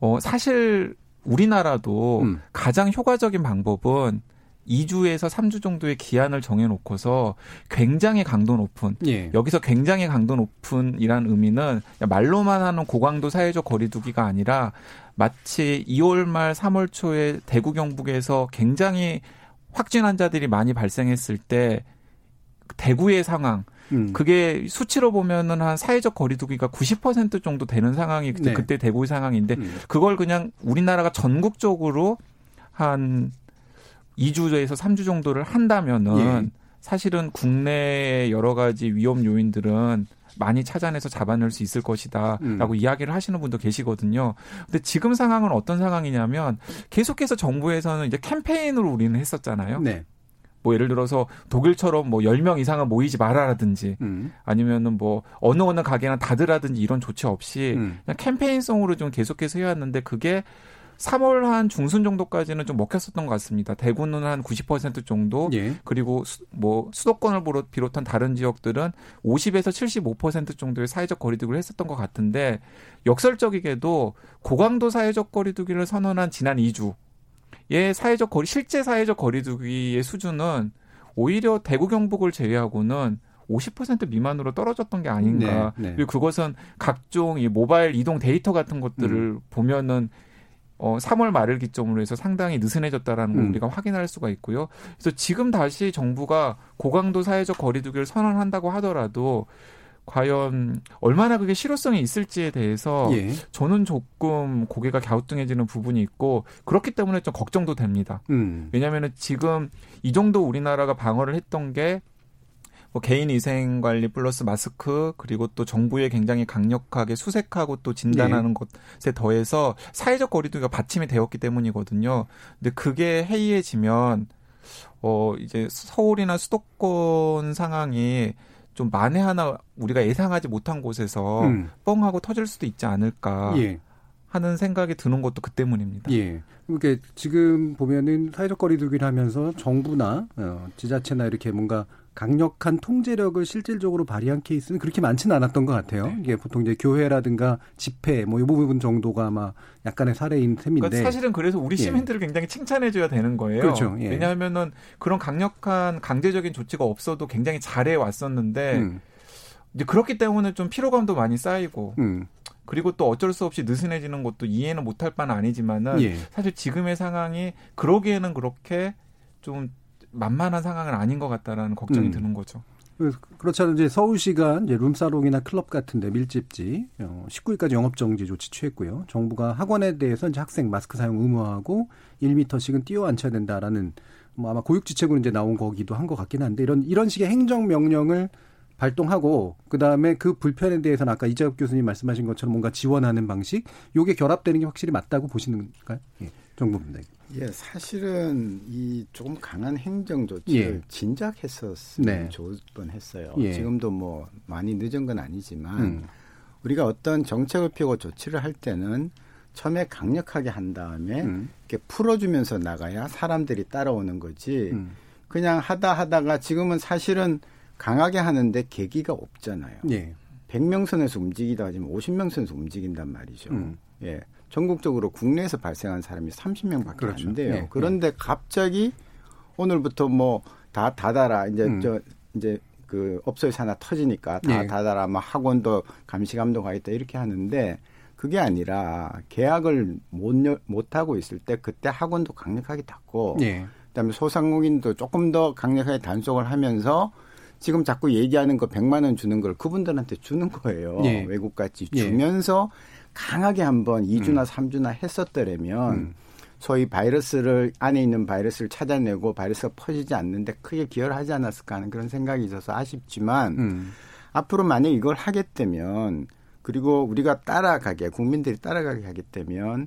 어, 사실 우리나라도 음. 가장 효과적인 방법은 이 주에서 삼 주 정도의 기한을 정해놓고서 굉장히 강도 높은 예. 여기서 굉장히 강도 높은이란 의미는 말로만 하는 고강도 사회적 거리두기가 아니라 마치 이월 말 삼월 초에 대구 경북에서 굉장히 확진 환자들이 많이 발생했을 때 대구의 상황 음. 그게 수치로 보면은 한 사회적 거리두기가 구십 퍼센트 정도 되는 상황이 그때, 네. 그때 대구의 상황인데 음. 그걸 그냥 우리나라가 전국적으로 한 이 주에서 삼 주 정도를 한다면은 예. 사실은 국내의 여러 가지 위험 요인들은 많이 찾아내서 잡아낼 수 있을 것이다라고 음. 이야기를 하시는 분도 계시거든요. 근데 지금 상황은 어떤 상황이냐면 계속해서 정부에서는 이제 캠페인으로 우리는 했었잖아요. 네. 뭐 예를 들어서 독일처럼 뭐 열 명 이상은 모이지 마라라든지 음. 아니면은 뭐 어느 어느 가게나 닫으라든지 이런 조치 없이 음. 그냥 캠페인성으로 좀 계속해서 해왔는데 그게 삼월 한 중순 정도까지는 좀 먹혔었던 것 같습니다. 대구는 한 구십 퍼센트 정도, 예. 그리고 수, 뭐 수도권을 비롯한 다른 지역들은 오십에서 칠십오 퍼센트 정도의 사회적 거리두기를 했었던 것 같은데 역설적이게도 고강도 사회적 거리두기를 선언한 지난 이 주의 사회적 거리, 실제 사회적 거리두기의 수준은 오히려 대구 경북을 제외하고는 오십 퍼센트 미만으로 떨어졌던 게 아닌가. 네, 네. 그리고 그것은 각종 이 모바일 이동 데이터 같은 것들을 음. 보면은. 어, 삼월 말을 기점으로 해서 상당히 느슨해졌다라는 걸 음. 우리가 확인할 수가 있고요. 그래서 지금 다시 정부가 고강도 사회적 거리두기를 선언한다고 하더라도 과연 얼마나 그게 실효성이 있을지에 대해서 예. 저는 조금 고개가 갸우뚱해지는 부분이 있고 그렇기 때문에 좀 걱정도 됩니다. 음. 왜냐하면 지금 이 정도 우리나라가 방어를 했던 게 뭐 개인 위생 관리 플러스 마스크 그리고 또 정부의 굉장히 강력하게 수색하고 또 진단하는 네. 것에 더해서 사회적 거리두기가 받침이 되었기 때문이거든요. 근데 그게 해이해지면 어 이제 서울이나 수도권 상황이 좀 만에 하나 우리가 예상하지 못한 곳에서 음. 뻥하고 터질 수도 있지 않을까. 예. 하는 생각이 드는 것도 그 때문입니다. 예. 이렇게 지금 보면은 사회적 거리두기를 하면서 정부나 어, 지자체나 이렇게 뭔가 강력한 통제력을 실질적으로 발휘한 케이스는 그렇게 많지는 않았던 것 같아요. 네. 이게 보통 이제 교회라든가 집회 뭐 이 부분 정도가 아마 약간의 사례인 셈인데. 그러니까 사실은 그래서 우리 시민들을 예. 굉장히 칭찬해줘야 되는 거예요. 그렇죠. 예. 왜냐하면은 그런 강력한 강제적인 조치가 없어도 굉장히 잘해왔었는데 음. 이제 그렇기 때문에 좀 피로감도 많이 쌓이고. 음. 그리고 또 어쩔 수 없이 느슨해지는 것도 이해는 못할 바는 아니지만은 예. 사실 지금의 상황이 그러기에는 그렇게 좀 만만한 상황은 아닌 것 같다라는 걱정이 음. 드는 거죠. 그렇잖아요. 이제 서울시가 이제 룸사롱이나 클럽 같은데 밀집지 십구 일까지 영업정지 조치 취했고요. 정부가 학원에 대해서 이제 학생 마스크 사용 의무화하고 일 미터씩은 뛰어 앉혀야 된다라는 뭐 아마 고육지책으로 이제 나온 거기도 한 것 같긴 한데 이런 이런 식의 행정명령을 발동하고 그다음에 그 불편에 대해서는 아까 이재갑 교수님 말씀하신 것처럼 뭔가 지원하는 방식 요게 결합되는 게 확실히 맞다고 보시는 건가요? 예, 정부입니다. 예, 사실은 이 조금 강한 행정 조치를 예. 진작했었으면 네. 좋을 뻔했어요. 예. 지금도 뭐 많이 늦은 건 아니지만 음. 우리가 어떤 정책을 펴고 조치를 할 때는 처음에 강력하게 한 다음에 음. 이렇게 풀어주면서 나가야 사람들이 따라오는 거지 음. 그냥 하다 하다가 지금은 사실은 강하게 하는데 계기가 없잖아요. 예. 백 명선에서 움직이다 하지만 오십 명선에서 움직인단 말이죠. 음. 예. 전국적으로 국내에서 발생한 사람이 삼십 명밖에 그렇죠. 안 돼요. 예. 그런데 예. 갑자기 오늘부터 뭐 다 닫아라. 이제 음. 저 이제 그 업소에서 하나 터지니까 다 예. 닫아라. 막 학원도 감시 감독하겠다 이렇게 하는데 그게 아니라 계약을 못 못 하고 있을 때 그때 학원도 강력하게 닫고 예. 그다음에 소상공인도 조금 더 강력하게 단속을 하면서 지금 자꾸 얘기하는 거 백만 원 주는 걸 그분들한테 주는 거예요. 예. 외국같이 주면서 예. 강하게 한번 이 주나 음. 삼 주나 했었더라면 음. 소위 바이러스를 안에 있는 바이러스를 찾아내고 바이러스가 퍼지지 않는데 크게 기여를 하지 않았을까 하는 그런 생각이 있어서 아쉽지만 음. 앞으로 만약 이걸 하겠다면 그리고 우리가 따라가게 국민들이 따라가게 하겠다면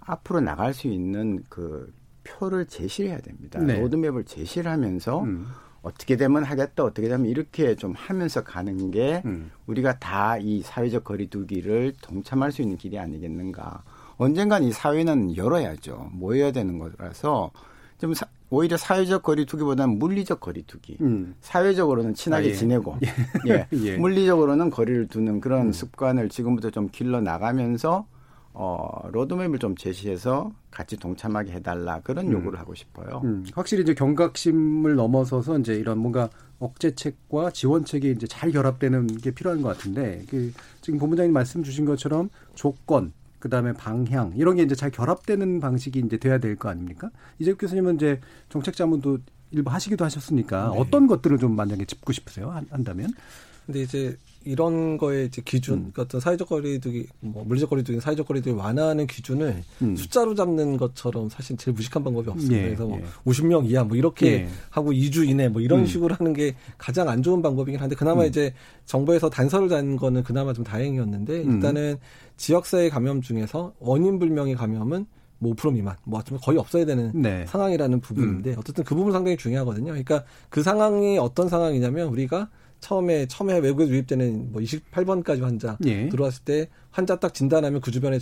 앞으로 나갈 수 있는 그 표를 제시해야 됩니다. 네. 로드맵을 제시를 하면서 음. 어떻게 되면 하겠다, 어떻게 되면 이렇게 좀 하면서 가는 게 음. 우리가 다 이 사회적 거리두기를 동참할 수 있는 길이 아니겠는가. 언젠간 이 사회는 열어야죠. 모여야 되는 거라서 좀 사, 오히려 사회적 거리두기보다는 물리적 거리두기. 음. 사회적으로는 친하게 아, 예. 지내고 예. 예. 물리적으로는 거리를 두는 그런 음. 습관을 지금부터 좀 길러나가면서 어, 로드맵을 좀 제시해서 같이 동참하게 해달라 그런 요구를 음. 하고 싶어요. 음. 확실히 이제 경각심을 넘어서서 이제 이런 뭔가 억제책과 지원책이 이제 잘 결합되는 게 필요한 것 같은데 그 지금 본부장님 말씀 주신 것처럼 조건 그다음에 방향 이런 게 이제 잘 결합되는 방식이 이제 돼야 될 거 아닙니까? 이재갑 교수님은 이제 정책 자문도 일부 하시기도 하셨으니까 네. 어떤 것들을 좀 만약에 짚고 싶으세요? 한다면? 근데 이제 이런 거에 이제 기준, 음. 그러니까 어떤 사회적 거리두기, 뭐 물리적 거리두기, 사회적 거리두기 완화하는 기준을 음. 숫자로 잡는 것처럼 사실 제일 무식한 방법이 없습니다. 예, 그래서 뭐 예. 오십 명 이하 뭐 이렇게 예. 하고 이 주 이내 뭐 이런 음. 식으로 하는 게 가장 안 좋은 방법이긴 한데 그나마 음. 이제 정부에서 단서를 잔 거는 그나마 좀 다행이었는데 일단은 음. 지역사회 감염 중에서 원인 불명의 감염은 뭐 오 퍼센트 미만, 뭐 거의 없어야 되는 네. 상황이라는 부분인데 음. 어쨌든 그 부분 상당히 중요하거든요. 그러니까 그 상황이 어떤 상황이냐면 우리가 처음에 처음에 외국에서 유입되는 뭐 이십팔 번까지 환자 예. 들어왔을 때 환자 딱 진단하면 그 주변에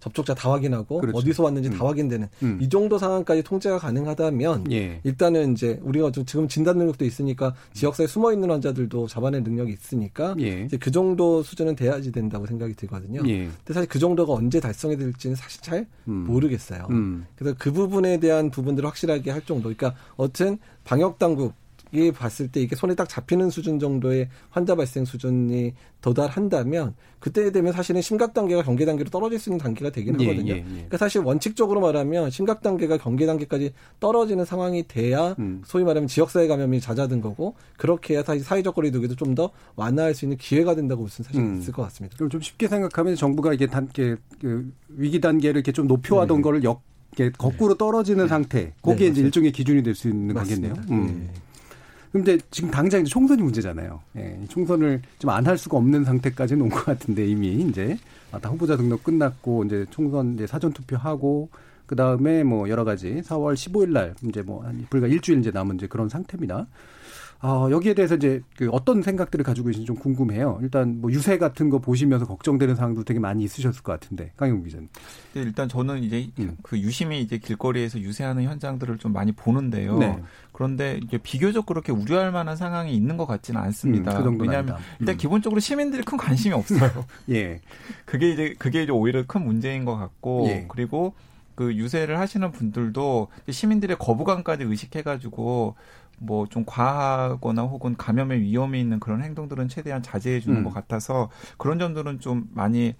접촉자 다 확인하고 그렇죠. 어디서 왔는지 음. 다 확인되는 음. 이 정도 상황까지 통제가 가능하다면 예. 일단은 이제 우리가 좀 지금 진단 능력도 있으니까 지역사회에 숨어 있는 환자들도 잡아낼 능력이 있으니까 예. 이제 그 정도 수준은 돼야지 된다고 생각이 들거든요. 예. 근데 사실 그 정도가 언제 달성이 될지는 사실 잘 음. 모르겠어요. 음. 그래서 그 부분에 대한 부분들을 확실하게 할 정도. 그러니까 어쨌든 방역 당국 이 봤을 때 이게 손에 딱 잡히는 수준 정도의 환자 발생 수준이 도달한다면 그때 되면 사실은 심각 단계가 경계 단계로 떨어질 수 있는 단계가 되긴 하거든요. 예, 예, 예. 그러니까 사실 원칙적으로 말하면 심각 단계가 경계 단계까지 떨어지는 상황이 돼야 음. 소위 말하면 지역사회 감염이 잦아든 거고 그렇게 해야 사실 사회적 거리두기도 좀 더 완화할 수 있는 기회가 된다고 볼 수는 사실 음. 있을 것 같습니다. 그럼 좀 쉽게 생각하면 정부가 이게 단계 그 위기 단계를 이렇게 좀 높여하던 네. 거를 역 이렇게 거꾸로 떨어지는 네. 상태, 그게 네, 이제 일종의 기준이 될 수 있는 맞습니다. 거겠네요. 음. 네. 근데 지금 당장 이제 총선이 문제잖아요. 예, 총선을 좀 안 할 수가 없는 상태까지는 온 것 같은데 이미 이제 다 후보자 등록 끝났고 이제 총선 이제 사전 투표하고 그 다음에 뭐 여러 가지 사월 십오 일 날 이제 뭐 한 불과 일주일 이제 남은 이제 그런 상태입니다. 어, 여기에 대해서 이제 그 어떤 생각들을 가지고 계신지 좀 궁금해요. 일단 뭐 유세 같은 거 보시면서 걱정되는 사항도 되게 많이 있으셨을 것 같은데, 강양구 기자님. 네, 일단 저는 이제 음. 그 유심히 이제 길거리에서 유세하는 현장들을 좀 많이 보는데요. 네. 그런데 이제 비교적 그렇게 우려할 만한 상황이 있는 것 같지는 않습니다. 음, 그 정도는 왜냐하면 아니다. 일단 음. 기본적으로 시민들이 큰 관심이 없어요. 예. 그게 이제 그게 이제 오히려 큰 문제인 것 같고, 예. 그리고 그 유세를 하시는 분들도 시민들의 거부감까지 의식해가지고. 뭐 좀 과하거나 혹은 감염의 위험이 있는 그런 행동들은 최대한 자제해 주는 음. 것 같아서 그런 점들은 좀 많이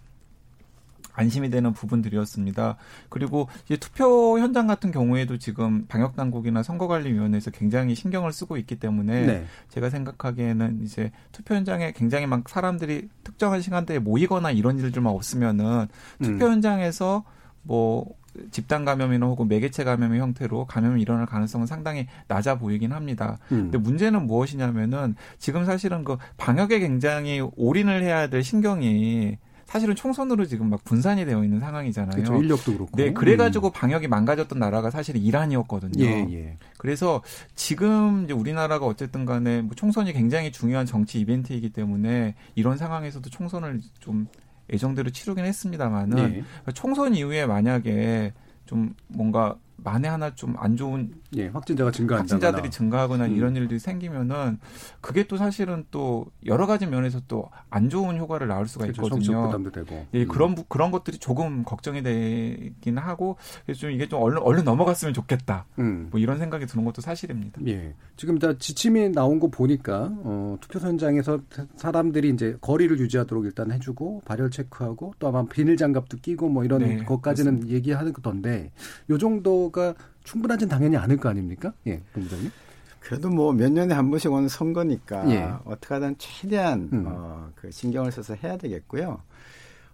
안심이 되는 부분들이었습니다. 그리고 이제 투표 현장 같은 경우에도 지금 방역당국이나 선거관리위원회에서 굉장히 신경을 쓰고 있기 때문에 네. 제가 생각하기에는 이제 투표 현장에 굉장히 막 사람들이 특정한 시간대에 모이거나 이런 일들만 없으면은 투표 음. 현장에서 뭐 집단 감염이나 혹은 매개체 감염의 형태로 감염이 일어날 가능성은 상당히 낮아 보이긴 합니다. 음. 근데 문제는 무엇이냐면은 지금 사실은 그 방역에 굉장히 올인을 해야 될 신경이 사실은 총선으로 지금 막 분산이 되어 있는 상황이잖아요. 그렇죠. 인력도 그렇고. 네, 그래가지고 음. 방역이 망가졌던 나라가 사실 이란이었거든요. 예, 예. 그래서 지금 이제 우리나라가 어쨌든 간에 뭐 총선이 굉장히 중요한 정치 이벤트이기 때문에 이런 상황에서도 총선을 좀 예정대로 치르긴 했습니다만은 네. 총선 이후에 만약에 좀 뭔가 만에 하나 좀 안 좋은 예, 확진자가 증가한다거나 확진자들이 증가하거나 음. 이런 일들이 생기면은 그게 또 사실은 또 여러 가지 면에서 또 안 좋은 효과를 낳을 수가 그렇죠. 있거든요. 정신 부담도 되고. 예, 그런 음. 그런 것들이 조금 걱정이 되긴 하고 그래서 좀 이게 좀 얼른 얼른 넘어갔으면 좋겠다. 음. 뭐 이런 생각이 드는 것도 사실입니다. 예. 지금 다 지침이 나온 거 보니까 어, 투표 현장에서 사람들이 이제 거리를 유지하도록 일단 해주고 발열 체크하고 또 아마 비닐 장갑도 끼고 뭐 이런 네, 것까지는 그렇습니다. 얘기하는 건데 요 정도. 가 충분하진 당연히 않을 거 아닙니까? 예, 동장님. 그래도 뭐 몇 년에 한 번씩 오는 선거니까 예. 어떻게 하든 최대한 음. 어, 그 신경을 써서 해야 되겠고요.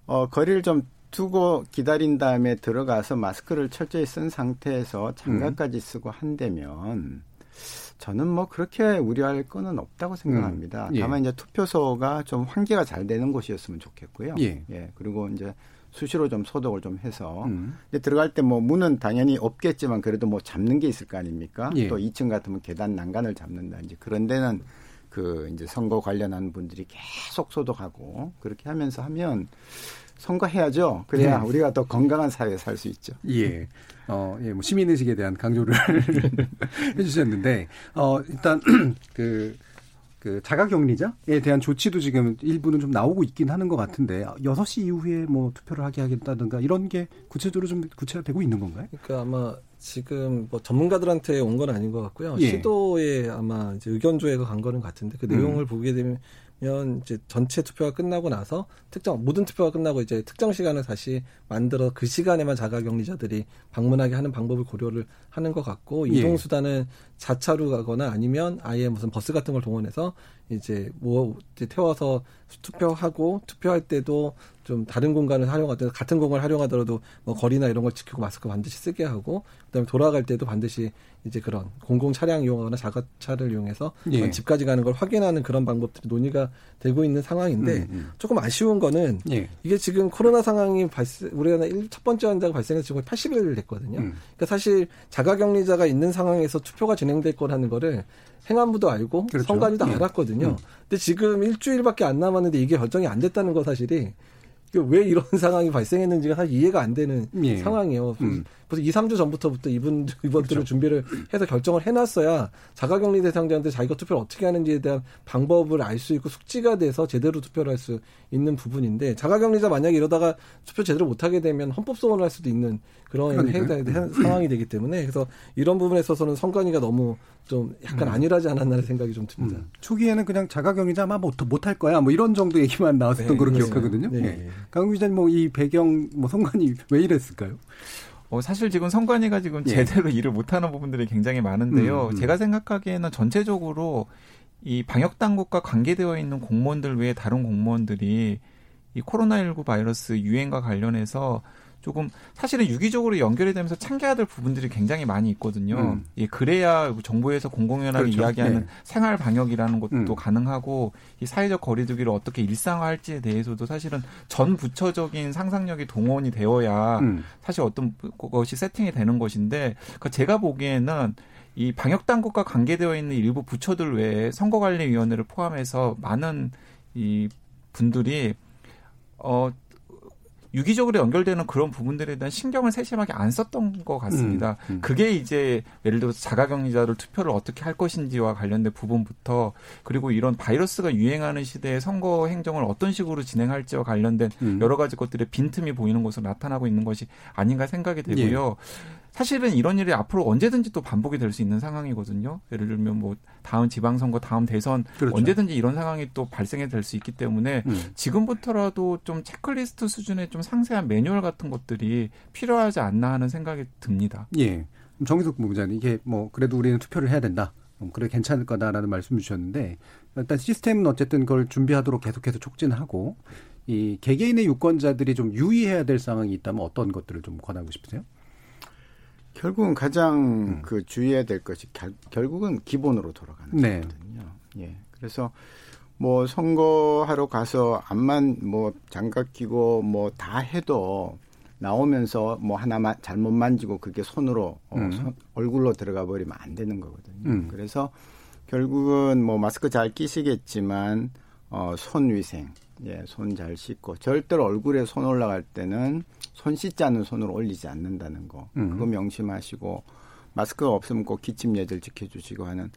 어, 거리를 좀 두고 기다린 다음에 들어가서 마스크를 철저히 쓴 상태에서 장갑까지 음. 쓰고 한다면 저는 뭐 그렇게 우려할 거는 없다고 생각합니다. 음. 예. 다만 이제 투표소가 좀 환기가 잘 되는 곳이었으면 좋겠고요. 예. 예. 그리고 이제 수시로 좀 소독을 좀 해서 음. 근데 들어갈 때 뭐 문은 당연히 없겠지만 그래도 뭐 잡는 게 있을 거 아닙니까? 예. 또 이 층 같으면 계단 난간을 잡는다든지 그런 데는 그 이제 선거 관련한 분들이 계속 소독하고 그렇게 하면서 하면 선거해야죠. 그래야 예. 우리가 더 건강한 사회에 살 수 있죠. 예. 어, 예, 뭐 시민의식에 대한 강조를 해주셨는데 어, 일단 그. 그 자가격리자에 대한 조치도 지금 일부는 좀 나오고 있긴 하는 것 같은데 여섯 시 이후에 뭐 투표를 하게 하겠다든가 이런 게 구체적으로 좀 구체화되고 있는 건가요? 그러니까 아마 지금 뭐 전문가들한테 온 건 아닌 것 같고요. 예. 시도에 아마 이제 의견 조회가 간 거는 같은데 그 내용을 음. 보게 되면 이제 전체 투표가 끝나고 나서 특정 모든 투표가 끝나고 이제 특정 시간을 다시 만들어 그 시간에만 자가격리자들이 방문하게 하는 방법을 고려를 하는 것 같고 예. 이동 수단은 자차로 가거나 아니면 아예 무슨 버스 같은 걸 동원해서 이제 뭐 이제 태워서 투표하고 투표할 때도 좀 다른 공간을 활용하든 같은 공간을 활용하더라도 뭐 거리나 이런 걸 지키고 마스크 반드시 쓰게 하고 그다음에 돌아갈 때도 반드시 이제 그런 공공 차량 이용하거나 자가차를 이용해서 예. 집까지 가는 걸 확인하는 그런 방법들이 논의가 되고 있는 상황인데 음, 음. 조금 아쉬운 거는 예. 이게 지금 코로나 상황이 발생 우리나라 첫 번째 환자가 발생해서 지금 팔십 일 됐거든요. 음. 그러니까 사실 자가격리자가 있는 상황에서 투표가 진행될 거라는 거를 행안부도 알고 그렇죠. 선관위도 예. 알았거든요. 음. 근데 지금 일주일밖에 안 남았는데 이게 결정이 안 됐다는 거 사실이 왜 이런 상황이 발생했는지가 사실 이해가 안 되는 예. 상황이에요. 음. 벌써 이, 삼 주 전부터부터 이분, 이번들을 그렇죠. 준비를 해서 결정을 해놨어야 자가격리 대상자한테 자기가 투표를 어떻게 하는지에 대한 방법을 알 수 있고 숙지가 돼서 제대로 투표를 할 수 있는 부분인데 자가격리자 만약에 이러다가 투표 제대로 못하게 되면 헌법소원을 할 수도 있는 그런 해당, 상황이 되기 때문에 그래서 이런 부분에 있어서는 선관위가 너무 좀 약간 음. 안일하지 않았나라는 생각이 좀 듭니다. 음. 초기에는 그냥 자가격리자 아마 못, 못할 거야 뭐 이런 정도 얘기만 나왔었던 네, 걸로 네, 기억하거든요. 네. 네. 강훈 기자님 뭐 이 배경 뭐 선관위 왜 이랬을까요? 어, 사실 지금 선관위가 지금 예. 제대로 일을 못하는 부분들이 굉장히 많은데요. 음, 음. 제가 생각하기에는 전체적으로 이 방역당국과 관계되어 있는 공무원들 외에 다른 공무원들이 이 코로나십구 바이러스 유행과 관련해서 조금 사실은 유기적으로 연결이 되면서 챙겨야 될 부분들이 굉장히 많이 있거든요. 음. 예, 그래야 정부에서 공공연하게 그렇죠. 이야기하는 네. 생활 방역이라는 것도 음. 가능하고 이 사회적 거리두기를 어떻게 일상화할지에 대해서도 사실은 전 부처적인 상상력이 동원이 되어야 음. 사실 어떤 것이 세팅이 되는 것인데 그러니까 제가 보기에는 이 방역당국과 관계되어 있는 일부 부처들 외에 선거관리위원회를 포함해서 많은 이 분들이 어, 유기적으로 연결되는 그런 부분들에 대한 신경을 세심하게 안 썼던 것 같습니다. 음, 음. 그게 이제 예를 들어서 자가격리자들 투표를 어떻게 할 것인지와 관련된 부분부터 그리고 이런 바이러스가 유행하는 시대에 선거 행정을 어떤 식으로 진행할지와 관련된 음. 여러 가지 것들의 빈틈이 보이는 것으로 나타나고 있는 것이 아닌가 생각이 되고요. 예. 사실은 이런 일이 앞으로 언제든지 또 반복이 될 수 있는 상황이거든요. 예를 들면 뭐 다음 지방선거, 다음 대선 그렇죠. 언제든지 이런 상황이 또 발생이 될 수 있기 때문에 음. 지금부터라도 좀 체크리스트 수준의 좀 상세한 매뉴얼 같은 것들이 필요하지 않나 하는 생각이 듭니다. 예, 정기석 본부장님 이게 뭐 그래도 우리는 투표를 해야 된다. 그래 괜찮을 거다라는 말씀 주셨는데 일단 시스템은 어쨌든 그걸 준비하도록 계속해서 촉진하고 이 개개인의 유권자들이 좀 유의해야 될 상황이 있다면 어떤 것들을 좀 권하고 싶으세요? 결국은 가장 음. 그 주의해야 될 것이 결, 결국은 기본으로 돌아가는 네. 거거든요. 예. 그래서 뭐 선거하러 가서 암만 뭐 장갑 끼고 뭐 다 해도 나오면서 뭐 하나만 잘못 만지고 그게 손으로 음. 어, 손, 얼굴로 들어가 버리면 안 되는 거거든요. 음. 그래서 결국은 뭐 마스크 잘 끼시겠지만 어, 손 위생, 예, 손 잘 씻고 절대로 얼굴에 손 올라갈 때는 손 씻지 않은 손으로 올리지 않는다는 거. 음. 그거 명심하시고 마스크가 없으면 꼭 기침 예절 지켜주시고 하는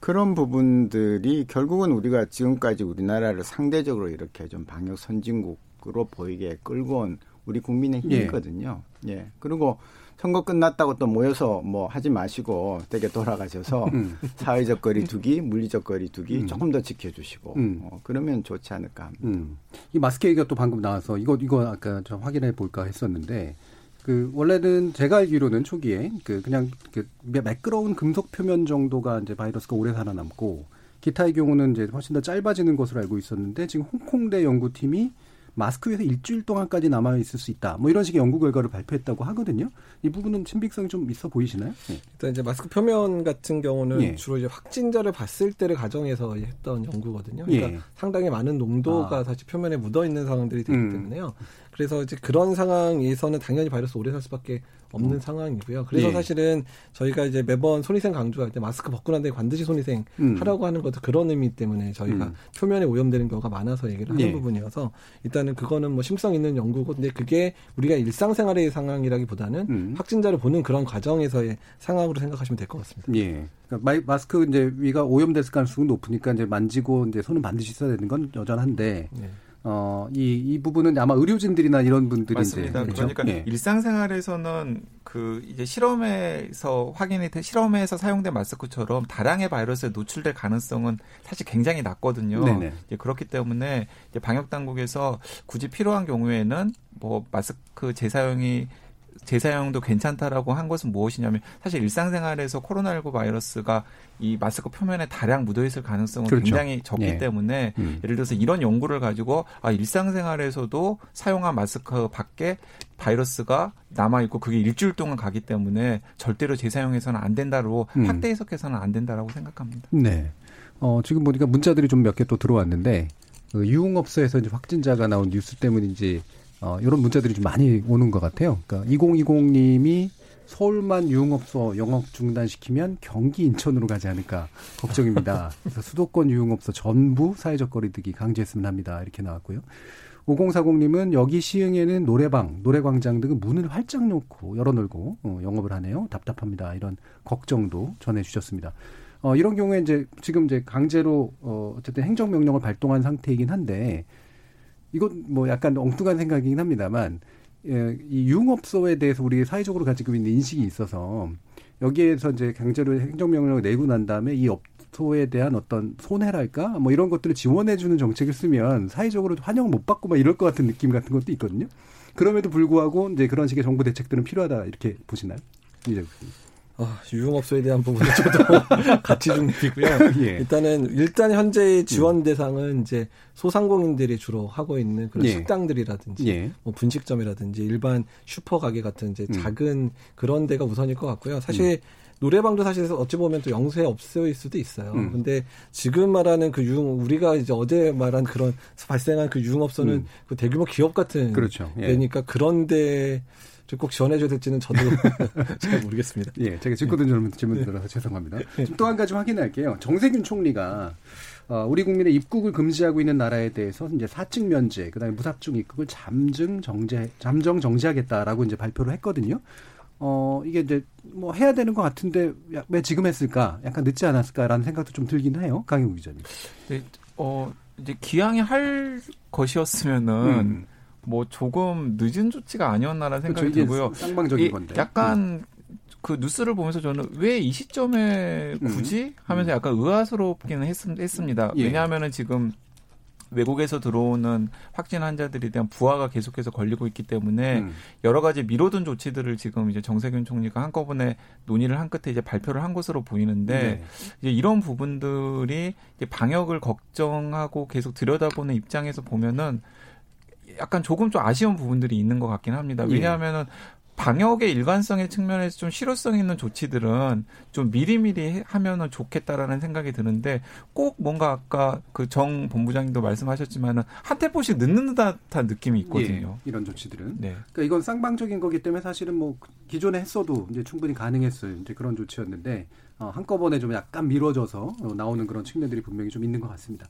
그런 부분들이 결국은 우리가 지금까지 우리나라를 상대적으로 이렇게 좀 방역 선진국으로 보이게 끌고 온 우리 국민의 힘이거든요. 예. 예. 그리고 선거 끝났다고 또 모여서 뭐 하지 마시고 댁에 돌아가셔서 음. 사회적 거리 두기, 물리적 거리 두기 음. 조금 더 지켜주시고 음. 어, 그러면 좋지 않을까 합니다. 음. 이 마스크 얘기가 또 방금 나와서 이거 이거 아까 좀 확인해 볼까 했었는데 그 원래는 제가 알기로는 초기에 그 그냥 그 매끄러운 금속 표면 정도가 이제 바이러스가 오래 살아남고 기타의 경우는 이제 훨씬 더 짧아지는 것으로 알고 있었는데 지금 홍콩대 연구팀이 마스크 위에서 일주일 동안까지 남아 있을 수 있다. 뭐 이런 식의 연구 결과를 발표했다고 하거든요. 이 부분은 신빙성이 좀 있어 보이시나요? 네. 일단 이제 마스크 표면 같은 경우는 예. 주로 이제 확진자를 봤을 때를 가정해서 했던 연구거든요. 그러니까 예. 상당히 많은 농도가 아. 사실 표면에 묻어 있는 상황들이 되기 음. 때문에요. 그래서 이제 그런 상황에서는 당연히 바이러스 오래 살 수밖에 없는 음. 상황이고요. 그래서 예. 사실은 저희가 이제 매번 손위생 강조할 때 마스크 벗고 난 다음에 반드시 손위생 음. 하라고 하는 것도 그런 의미 때문에 저희가 음. 표면에 오염되는 경우가 많아서 얘기를 하는 예. 부분이어서 일단은 그거는 뭐 심성 있는 연구고 근데 그게 우리가 일상생활의 상황이라기보다는 음. 확진자를 보는 그런 과정에서의 상황으로 생각하시면 될 것 같습니다. 예. 그러니까 마이, 마스크 이제 위가 오염됐을 가능성이 높으니까 이제 만지고 이제 손은 반드시 써야 되는 건 여전한데. 예. 어, 이, 이 부분은 아마 의료진들이나 이런 분들이 맞습니다. 이제, 그렇죠? 그러니까 네. 일상생활에서는 그 이제 실험에서 확인이 된 실험에서 사용된 마스크처럼 다량의 바이러스에 노출될 가능성은 사실 굉장히 낮거든요. 네네. 이제 그렇기 때문에 이제 방역 당국에서 굳이 필요한 경우에는 뭐 마스크 재사용이 재사용도 괜찮다라고 한 것은 무엇이냐면 사실 일상생활에서 코로나십구 바이러스가 이 마스크 표면에 다량 묻어있을 가능성은 그렇죠. 굉장히 적기 예. 때문에 음. 예를 들어서 이런 연구를 가지고 아, 일상생활에서도 사용한 마스크 밖에 바이러스가 남아있고 그게 일주일 동안 가기 때문에 절대로 재사용해서는 안 된다로 음. 확대 해석해서는 안 된다라고 생각합니다. 네. 어, 지금 보니까 문자들이 좀 몇 개 또 들어왔는데 그 유흥업소에서 이제 확진자가 나온 뉴스 때문인지 어, 이런 문자들이 좀 많이 오는 것 같아요. 그러니까 이공이공님이 서울만 유흥업소 영업 중단시키면 경기 인천으로 가지 않을까 걱정입니다. 그래서 수도권 유흥업소 전부 사회적 거리두기 강제했으면 합니다. 이렇게 나왔고요. 오공사공님은 여기 시흥에는 노래방, 노래광장 등은 문을 활짝 놓고 열어놓고 어, 영업을 하네요. 답답합니다. 이런 걱정도 전해주셨습니다. 어, 이런 경우에 이제 지금 이제 강제로 어, 어쨌든 행정명령을 발동한 상태이긴 한데 이건 뭐 약간 엉뚱한 생각이긴 합니다만 예, 이 유흥업소에 대해서 우리 사회적으로 가지고 있는 인식이 있어서 여기에서 이제 강제로 행정명령을 내고 난 다음에 이 업소에 대한 어떤 손해랄까 뭐 이런 것들을 지원해주는 정책을 쓰면 사회적으로 환영 못 받고 막 이럴 것 같은 느낌 같은 것도 있거든요. 그럼에도 불구하고 이제 그런 식의 정부 대책들은 필요하다 이렇게 보시나요? 이제. 아, 유흥업소에 대한 부분은 저도 같이 중립이고요. 예. 일단은 일단 현재 지원 대상은 이제 소상공인들이 주로 하고 있는 그런 예. 식당들이라든지 예. 뭐 분식점이라든지 일반 슈퍼 가게 같은 이제 음. 작은 그런 데가 우선일 것 같고요. 사실 음. 노래방도 사실 어찌 보면 또 영세 없을 수도 있어요. 음. 근데 지금 말하는 그 유흥, 우리가 이제 어제 말한 그런 발생한 그 유흥업소는 음. 그 대규모 기업 같은 그렇죠. 예. 데니까 그런데 좀 꼭 지원해줘야 될지는 저도 잘 모르겠습니다. 예, 제가 짓궂은 질문, 질문들어서 예. 죄송합니다. 예. 또 한 가지 확인할게요. 정세균 총리가 우리 국민의 입국을 금지하고 있는 나라에 대해서 이제 사증 면제, 그다음에 무사증 입국을 잠정 정제, 잠정 정지하겠다라고 이제 발표를 했거든요. 어, 이게 이제 뭐 해야 되는 것 같은데 왜 지금 했을까? 약간 늦지 않았을까라는 생각도 좀 들긴 해요. 강영구 기자님. 네, 어, 이제 기왕에 할 것이었으면은 음. 뭐 조금 늦은 조치가 아니었나라는 생각이 그렇죠, 들고요. 쌍방적인 건데. 약간 음. 그 뉴스를 보면서 저는 왜 이 시점에 굳이 음. 하면서 약간 의아스럽기는 했, 했습니다. 예. 왜냐하면은 지금 외국에서 들어오는 확진 환자들에 대한 부하가 계속해서 걸리고 있기 때문에 음. 여러 가지 미뤄둔 조치들을 지금 이제 정세균 총리가 한꺼번에 논의를 한 끝에 이제 발표를 한 것으로 보이는데 네. 이제 이런 부분들이 이제 방역을 걱정하고 계속 들여다보는 입장에서 보면은 약간 조금 좀 아쉬운 부분들이 있는 것 같긴 합니다. 왜냐하면은 방역의 일관성의 측면에서 좀 실효성 있는 조치들은 좀 미리미리 하면은 좋겠다라는 생각이 드는데 꼭 뭔가 아까 그 정 본부장님도 말씀하셨지만은 한 템포씩 늦는 듯한 느낌이 있거든요. 예, 이런 조치들은. 네. 그러니까 이건 쌍방적인 거기 때문에 사실은 뭐 기존에 했어도 이제 충분히 가능했어요. 이제 그런 조치였는데 어, 한꺼번에 좀 약간 미뤄져서 나오는 그런 측면들이 분명히 좀 있는 것 같습니다.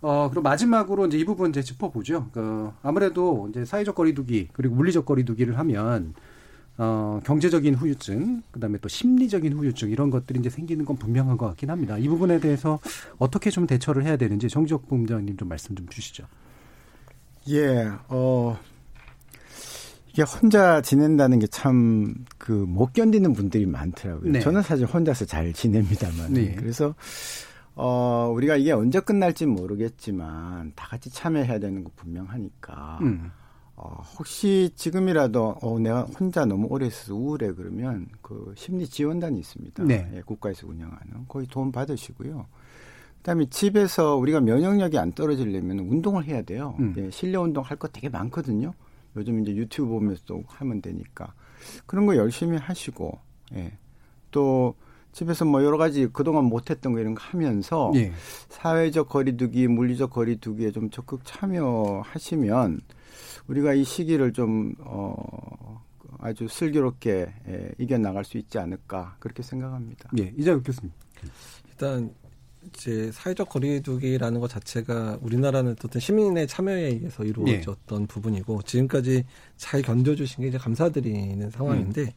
어, 그럼 마지막으로 이제 이 부분 이제 짚어보죠. 그, 아무래도 이제 사회적 거리두기, 그리고 물리적 거리두기를 하면, 어, 경제적인 후유증, 그 다음에 또 심리적인 후유증, 이런 것들이 이제 생기는 건 분명한 것 같긴 합니다. 이 부분에 대해서 어떻게 좀 대처를 해야 되는지 정지석 본부장님 좀 말씀 좀 주시죠. 예, 어, 이게 혼자 지낸다는 게 참 그 못 견디는 분들이 많더라고요. 네. 저는 사실 혼자서 잘 지냅니다만. 네. 그래서, 어, 우리가 이게 언제 끝날지는 모르겠지만 다 같이 참여해야 되는 거 분명하니까 음. 어, 혹시 지금이라도 어, 내가 혼자 너무 오래 있어서 우울해 그러면 그 심리 지원단이 있습니다. 네. 예, 국가에서 운영하는. 거기 도움 받으시고요. 그다음에 집에서 우리가 면역력이 안 떨어지려면 운동을 해야 돼요. 음. 예, 실내 운동 할 거 되게 많거든요. 요즘 이제 유튜브 보면서도 하면 되니까. 그런 거 열심히 하시고 예. 또 집에서 뭐 여러 가지 그동안 못했던 거 이런 거 하면서 예. 사회적 거리두기, 물리적 거리두기에 좀 적극 참여하시면 우리가 이 시기를 좀 어, 아주 슬기롭게 예, 이겨나갈 수 있지 않을까 그렇게 생각합니다. 예, 이재갑 교수님. 일단 이제 사회적 거리두기라는 것 자체가 우리나라는 어떤 시민의 참여에 의해서 이루어졌던 예. 부분이고 지금까지 잘 견뎌주신 게 이제 감사드리는 상황인데 음.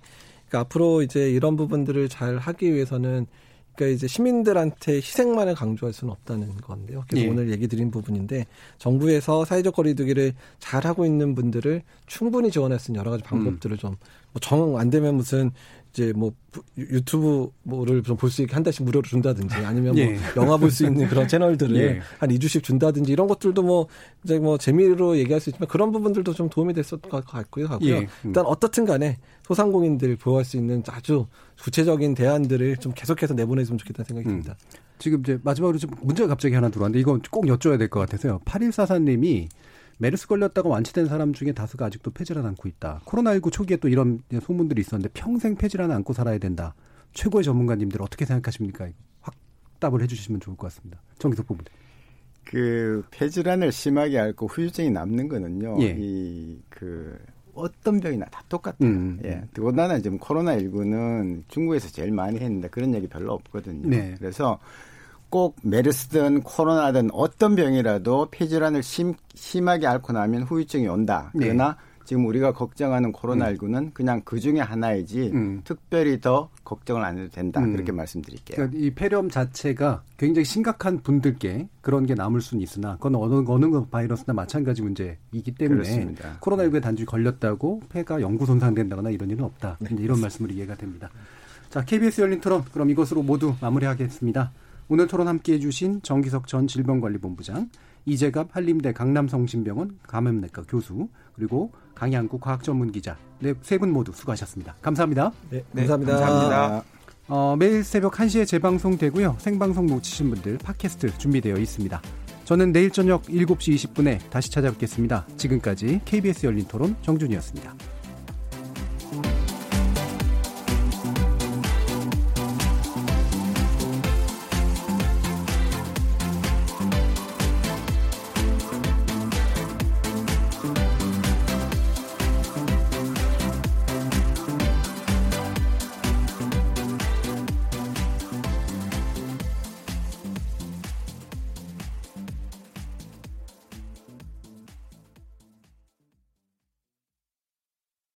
그러니까 앞으로 이제 이런 부분들을 잘 하기 위해서는 그러니까 이제 시민들한테 희생만을 강조할 수는 없다는 건데요. 그래서 예. 오늘 얘기 드린 부분인데 정부에서 사회적 거리두기를 잘 하고 있는 분들을 충분히 지원할 수 있는 여러 가지 방법들을 음. 좀 뭐 정 안 되면 무슨 이제 뭐 유튜브를 좀 볼 수 있게 한 달씩 무료로 준다든지 아니면 뭐 예. 영화 볼 수 있는 그런 채널들을 예. 한 이 주씩 준다든지 이런 것들도 뭐 이제 뭐 재미로 얘기할 수 있지만 그런 부분들도 좀 도움이 됐을 것 같고요. 하고요. 예. 일단 어떻든 간에 소상공인들 보호할 수 있는 아주 구체적인 대안들을 좀 계속해서 내보내주면 좋겠다는 생각이 듭니다. 음. 지금 이제 마지막으로 좀 문제가 갑자기 하나 들어왔는데 이건 꼭 여쭤야 될 것 같아서요. 팔일사사님이 메르스 걸렸다가 완치된 사람 중에 다수가 아직도 폐질환 안고 있다. 코로나십구 초기에 또 이런 소문들이 있었는데 평생 폐질환 안고 살아야 된다. 최고의 전문가님들 어떻게 생각하십니까? 확 답을 해주시면 좋을 것 같습니다. 정기석 본부. 그 폐질환을 심하게 앓고 후유증이 남는 거는요. 예. 이 그 어떤 병이나 다 똑같아요. 음. 예. 더군다나 지금 코로나십구는 중국에서 제일 많이 했는데 그런 얘기 별로 없거든요. 네. 그래서 꼭 메르스든 코로나든 어떤 병이라도 폐질환을 심, 심하게 앓고 나면 후유증이 온다. 그러나 네. 지금 우리가 걱정하는 코로나십구는 음. 그냥 그중에 하나이지 음. 특별히 더 걱정을 안 해도 된다. 음. 그렇게 말씀드릴게요. 그러니까 이 폐렴 자체가 굉장히 심각한 분들께 그런 게 남을 수는 있으나 그건 어느, 어느 바이러스나 마찬가지 문제이기 때문에 그렇습니다. 코로나십구에 단지 걸렸다고 폐가 영구 손상된다거나 이런 일은 없다. 네. 이런 말씀으로 이해가 됩니다. 자, 케이비에스 열린 토론 그럼 이것으로 모두 마무리하겠습니다. 오늘 토론 함께해 주신 정기석 전 질병관리본부장, 이재갑 한림대 강남성심병원 감염내과 교수, 그리고 강양구 과학전문기자 네, 세 분 모두 수고하셨습니다. 감사합니다. 네, 네 감사합니다. 감사합니다. 어, 매일 새벽 한 시에 재방송되고요. 생방송 놓치신 분들 팟캐스트 준비되어 있습니다. 저는 내일 저녁 일곱 시 이십 분에 다시 찾아뵙겠습니다. 지금까지 케이비에스 열린 토론 정준이었습니다.